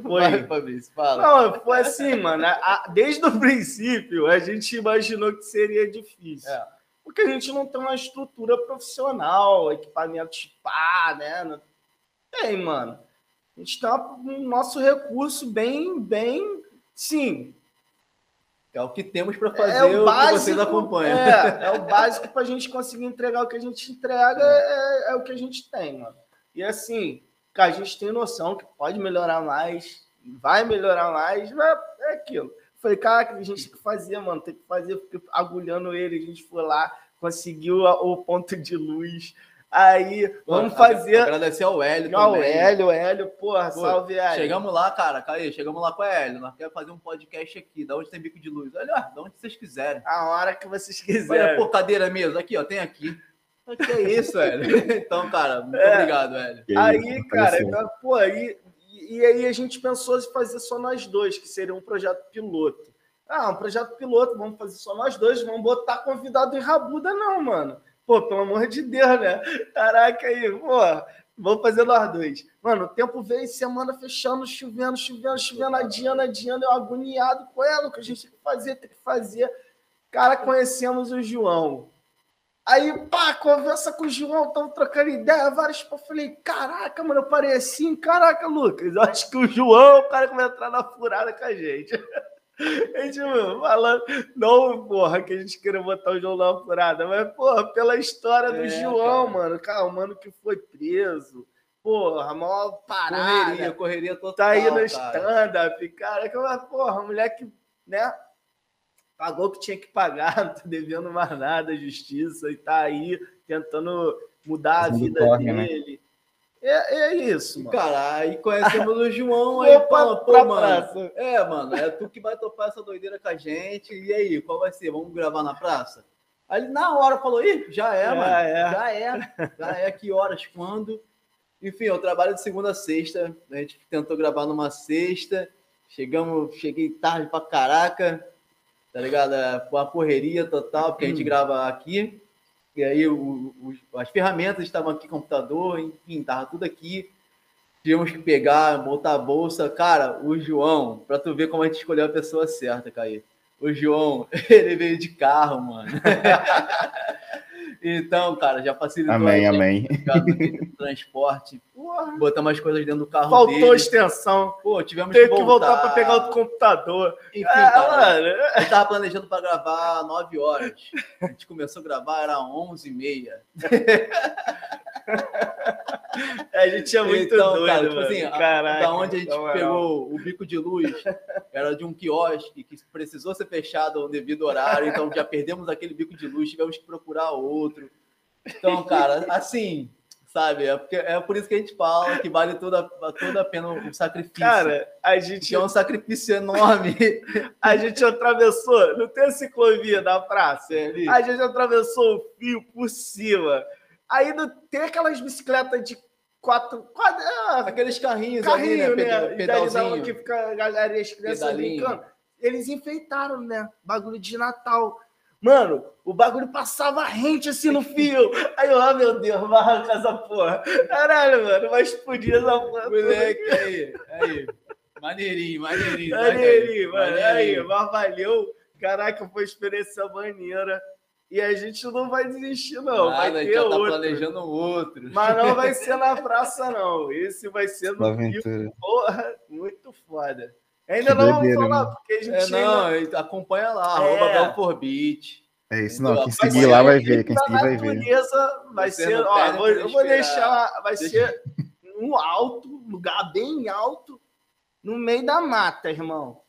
foi, Fabrício, fala. Não, foi assim, mano, a, desde o princípio a gente imaginou que seria difícil, é. Porque a gente não tem uma estrutura profissional, equipamento de pá, né, não tem, mano, a gente tem um nosso recurso bem, bem, sim, é o que temos para fazer, é o, o básico, que vocês acompanham. É, é o básico para a gente conseguir entregar o que a gente entrega, é, é o que a gente tem, mano, e assim... Cara, a gente tem noção que pode melhorar mais, vai melhorar mais, mas é aquilo. Falei, cara, a gente tem que fazer, mano, tem que fazer, porque agulhando ele, a gente foi lá, conseguiu a, o ponto de luz. Aí, vamos porra, fazer... Agradecer ao Hélio não, também. Ao Hélio, Hélio, porra, Pô, salve, Hélio. Chegamos lá, cara, Caio, chegamos lá com o Hélio, nós queremos fazer um podcast aqui, da onde tem bico de luz. Olha, ó, da onde vocês quiserem. A hora que vocês quiserem. Olha, pô, cadeira mesmo, aqui, ó, tem aqui. Que é isso, velho. Então, cara, muito é. obrigado, velho. Aí, cara, então, pô, aí, e aí a gente pensou em fazer só nós dois, que seria um projeto piloto. Ah, um projeto piloto, vamos fazer só nós dois, vamos botar convidado em rabuda, não, mano. Pô, pelo amor de Deus, né? Caraca, aí, pô, vamos fazer nós dois. Mano, o tempo veio, semana fechando, chovendo, chovendo, chovendo, adiando, adiando, eu agoniado com ela, o que a gente tem que fazer, tem que fazer. Cara, conhecemos o João. Aí, pá, conversa com o João, estamos trocando ideia, vários... Eu falei, caraca, mano, eu parei assim, caraca, Lucas, eu acho que o João, o cara que vai entrar na furada com a gente. A gente, mano, falando, não, porra, que a gente queria botar o João na furada, mas, porra, pela história do é, João, cara. Mano, cara, o mano que foi preso, porra, maior parada. Correria, correria total, tá aí no stand-up, cara, que mas, porra, moleque, né... Pagou o que tinha que pagar, não tá devendo mais nada à justiça e tá aí tentando mudar a vida toque, dele. Né? É, é isso, mano. Cara, aí conhecemos o João, aí fala, pô, mano, é, mano, é tu que vai topar essa doideira com a gente, e aí, qual vai ser? Vamos gravar na praça? Aí na hora falou, ih, já é, é mano, é. já é, já é, que horas, quando? Enfim, eu trabalho de segunda a sexta, a gente tentou gravar numa sexta, chegamos, cheguei tarde pra caraca, tá ligado? É uma correria total, porque a gente grava aqui, e aí o, o, as ferramentas estavam aqui, computador, enfim, tava tudo aqui. Tínhamos que pegar, botar a bolsa. Cara, o João, pra tu ver como a gente escolheu a pessoa certa, Caí. O João, ele veio de carro, mano. Então, cara, já facilitou. Amém, a gente, amém. Tá, transporte. Porra. Botamos as coisas dentro do carro. Faltou dele. Extensão. Pô, tivemos Teve que voltar, voltar para pegar o computador. Enfim, ah, cara, mano. Eu tava planejando para gravar nove horas. A gente começou a gravar, era onze e meia. A gente é muito então, doido, cara, tipo assim, caraca, a, da onde a gente então pegou é o bico de luz, era de um quiosque que precisou ser fechado ao devido horário, então já perdemos aquele bico de luz, tivemos que procurar outro. Então, cara, assim, sabe, é, porque, é por isso que a gente fala que vale toda, toda a pena o sacrifício. Cara, a gente... É um sacrifício enorme. A gente atravessou, não tem a ciclovia da praça, é ali? A gente atravessou o fio por cima. Aí não tem aquelas bicicletas de quatro... quatro ah, aqueles carrinhos carrinho, ali, né? Pedal, né? Pedalzinho. Que fica a galera, as crianças brincando. Eles enfeitaram, né? Bagulho de Natal. Mano, o bagulho passava rente assim no fio. Aí eu, ah, meu Deus, vai arrancar essa porra. Caralho, mano, vai explodir essa porra. Moleque, aí, aí. Maneirinho, maneirinho. Maneirinho, mano. Aí, mas valeu. Caraca, foi experiência maneira. E a gente não vai desistir, não. Ah, vai a gente ter já tá outro. Planejando outro. Mas não vai ser na praça, não. Esse vai ser no Rio. Porra, muito foda. Ainda que não doideira, vamos falar, mano. Porque a gente é, não, ainda... acompanha lá, arroba é. Belford Beats. É isso, não. Quem seguir lá vai ver. Quem seguir vai ver. Vai ser, ó, ó, vou, eu vou deixar. Vai Deixa. Ser um alto, um lugar bem alto, no meio da mata, irmão.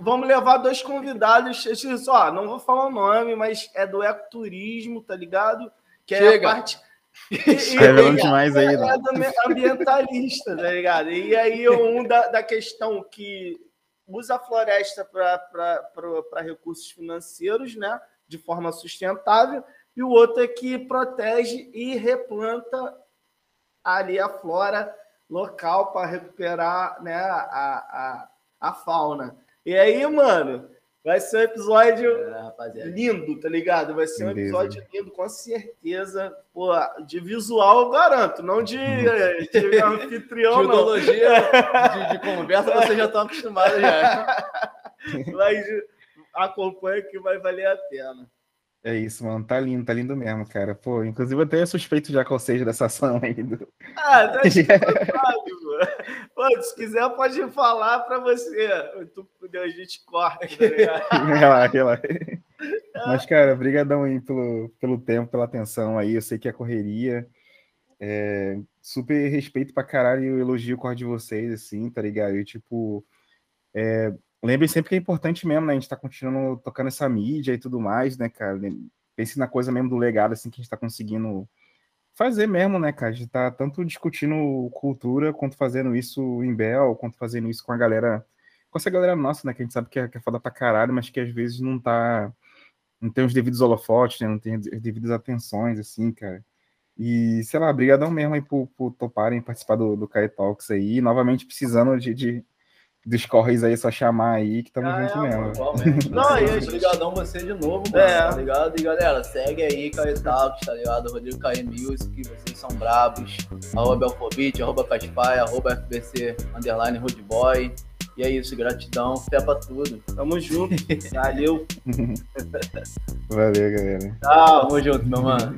Vamos levar dois convidados. Só, não vou falar o nome, mas é do ecoturismo, tá ligado? Que é Chega. A parte mais aí, né? É do ambientalista, tá ligado? E aí, um da, da questão que usa a floresta para recursos financeiros, né? De forma sustentável, e o outro é que protege e replanta ali a flora local para recuperar, né, a, a a fauna. E aí, mano, vai ser um episódio é, lindo, tá ligado? Vai ser um episódio Beleza. Lindo, com certeza. Pô, de visual eu garanto, não de, de anfitrião, de não. De, de conversa vocês já estão acostumados já. Mas acompanha que vai valer a pena. É isso, mano. Tá lindo, tá lindo mesmo, cara. Pô, inclusive eu até suspeito já qual seja dessa ação aí. Do... Ah, tá desculpado, mano. Pô, se quiser pode falar pra você. Tu, a gente corta, tá ligado? Relaxa, relaxa. Mas, cara, brigadão aí pelo, pelo tempo, pela atenção aí. Eu sei que é correria. É... Super respeito pra caralho e elogio o corte de vocês, assim, tá ligado? E, tipo... É... Lembrem sempre que é importante mesmo, né? A gente tá continuando tocando essa mídia e tudo mais, né, cara? Pense na coisa mesmo do legado, assim, que a gente tá conseguindo fazer mesmo, né, cara? A gente tá tanto discutindo cultura, quanto fazendo isso em Bel, quanto fazendo isso com a galera... Com essa galera nossa, né? Que a gente sabe que é, que é foda pra caralho, mas que às vezes não tá... Não tem os devidos holofotes, né? Não tem as devidas atenções, assim, cara. E, sei lá, brigadão mesmo aí por, por toparem participar do, do Kai Talks aí. E, novamente, precisando de... de... dos corres aí, só chamar aí, que tamo ah, junto é, mesmo. Igualmente. Não, e gente... Obrigadão você de novo, mano, é. Tá ligado? E galera, segue aí, Caê Talks, tá ligado? Rodrigo Caê Music, vocês são brabos. Arroba Alfobite, arroba Caspaia, arroba F B C, underline Roadboy. E é isso, gratidão, fé pra tudo. Tamo junto, valeu. Valeu, galera. Tamo junto, meu mano.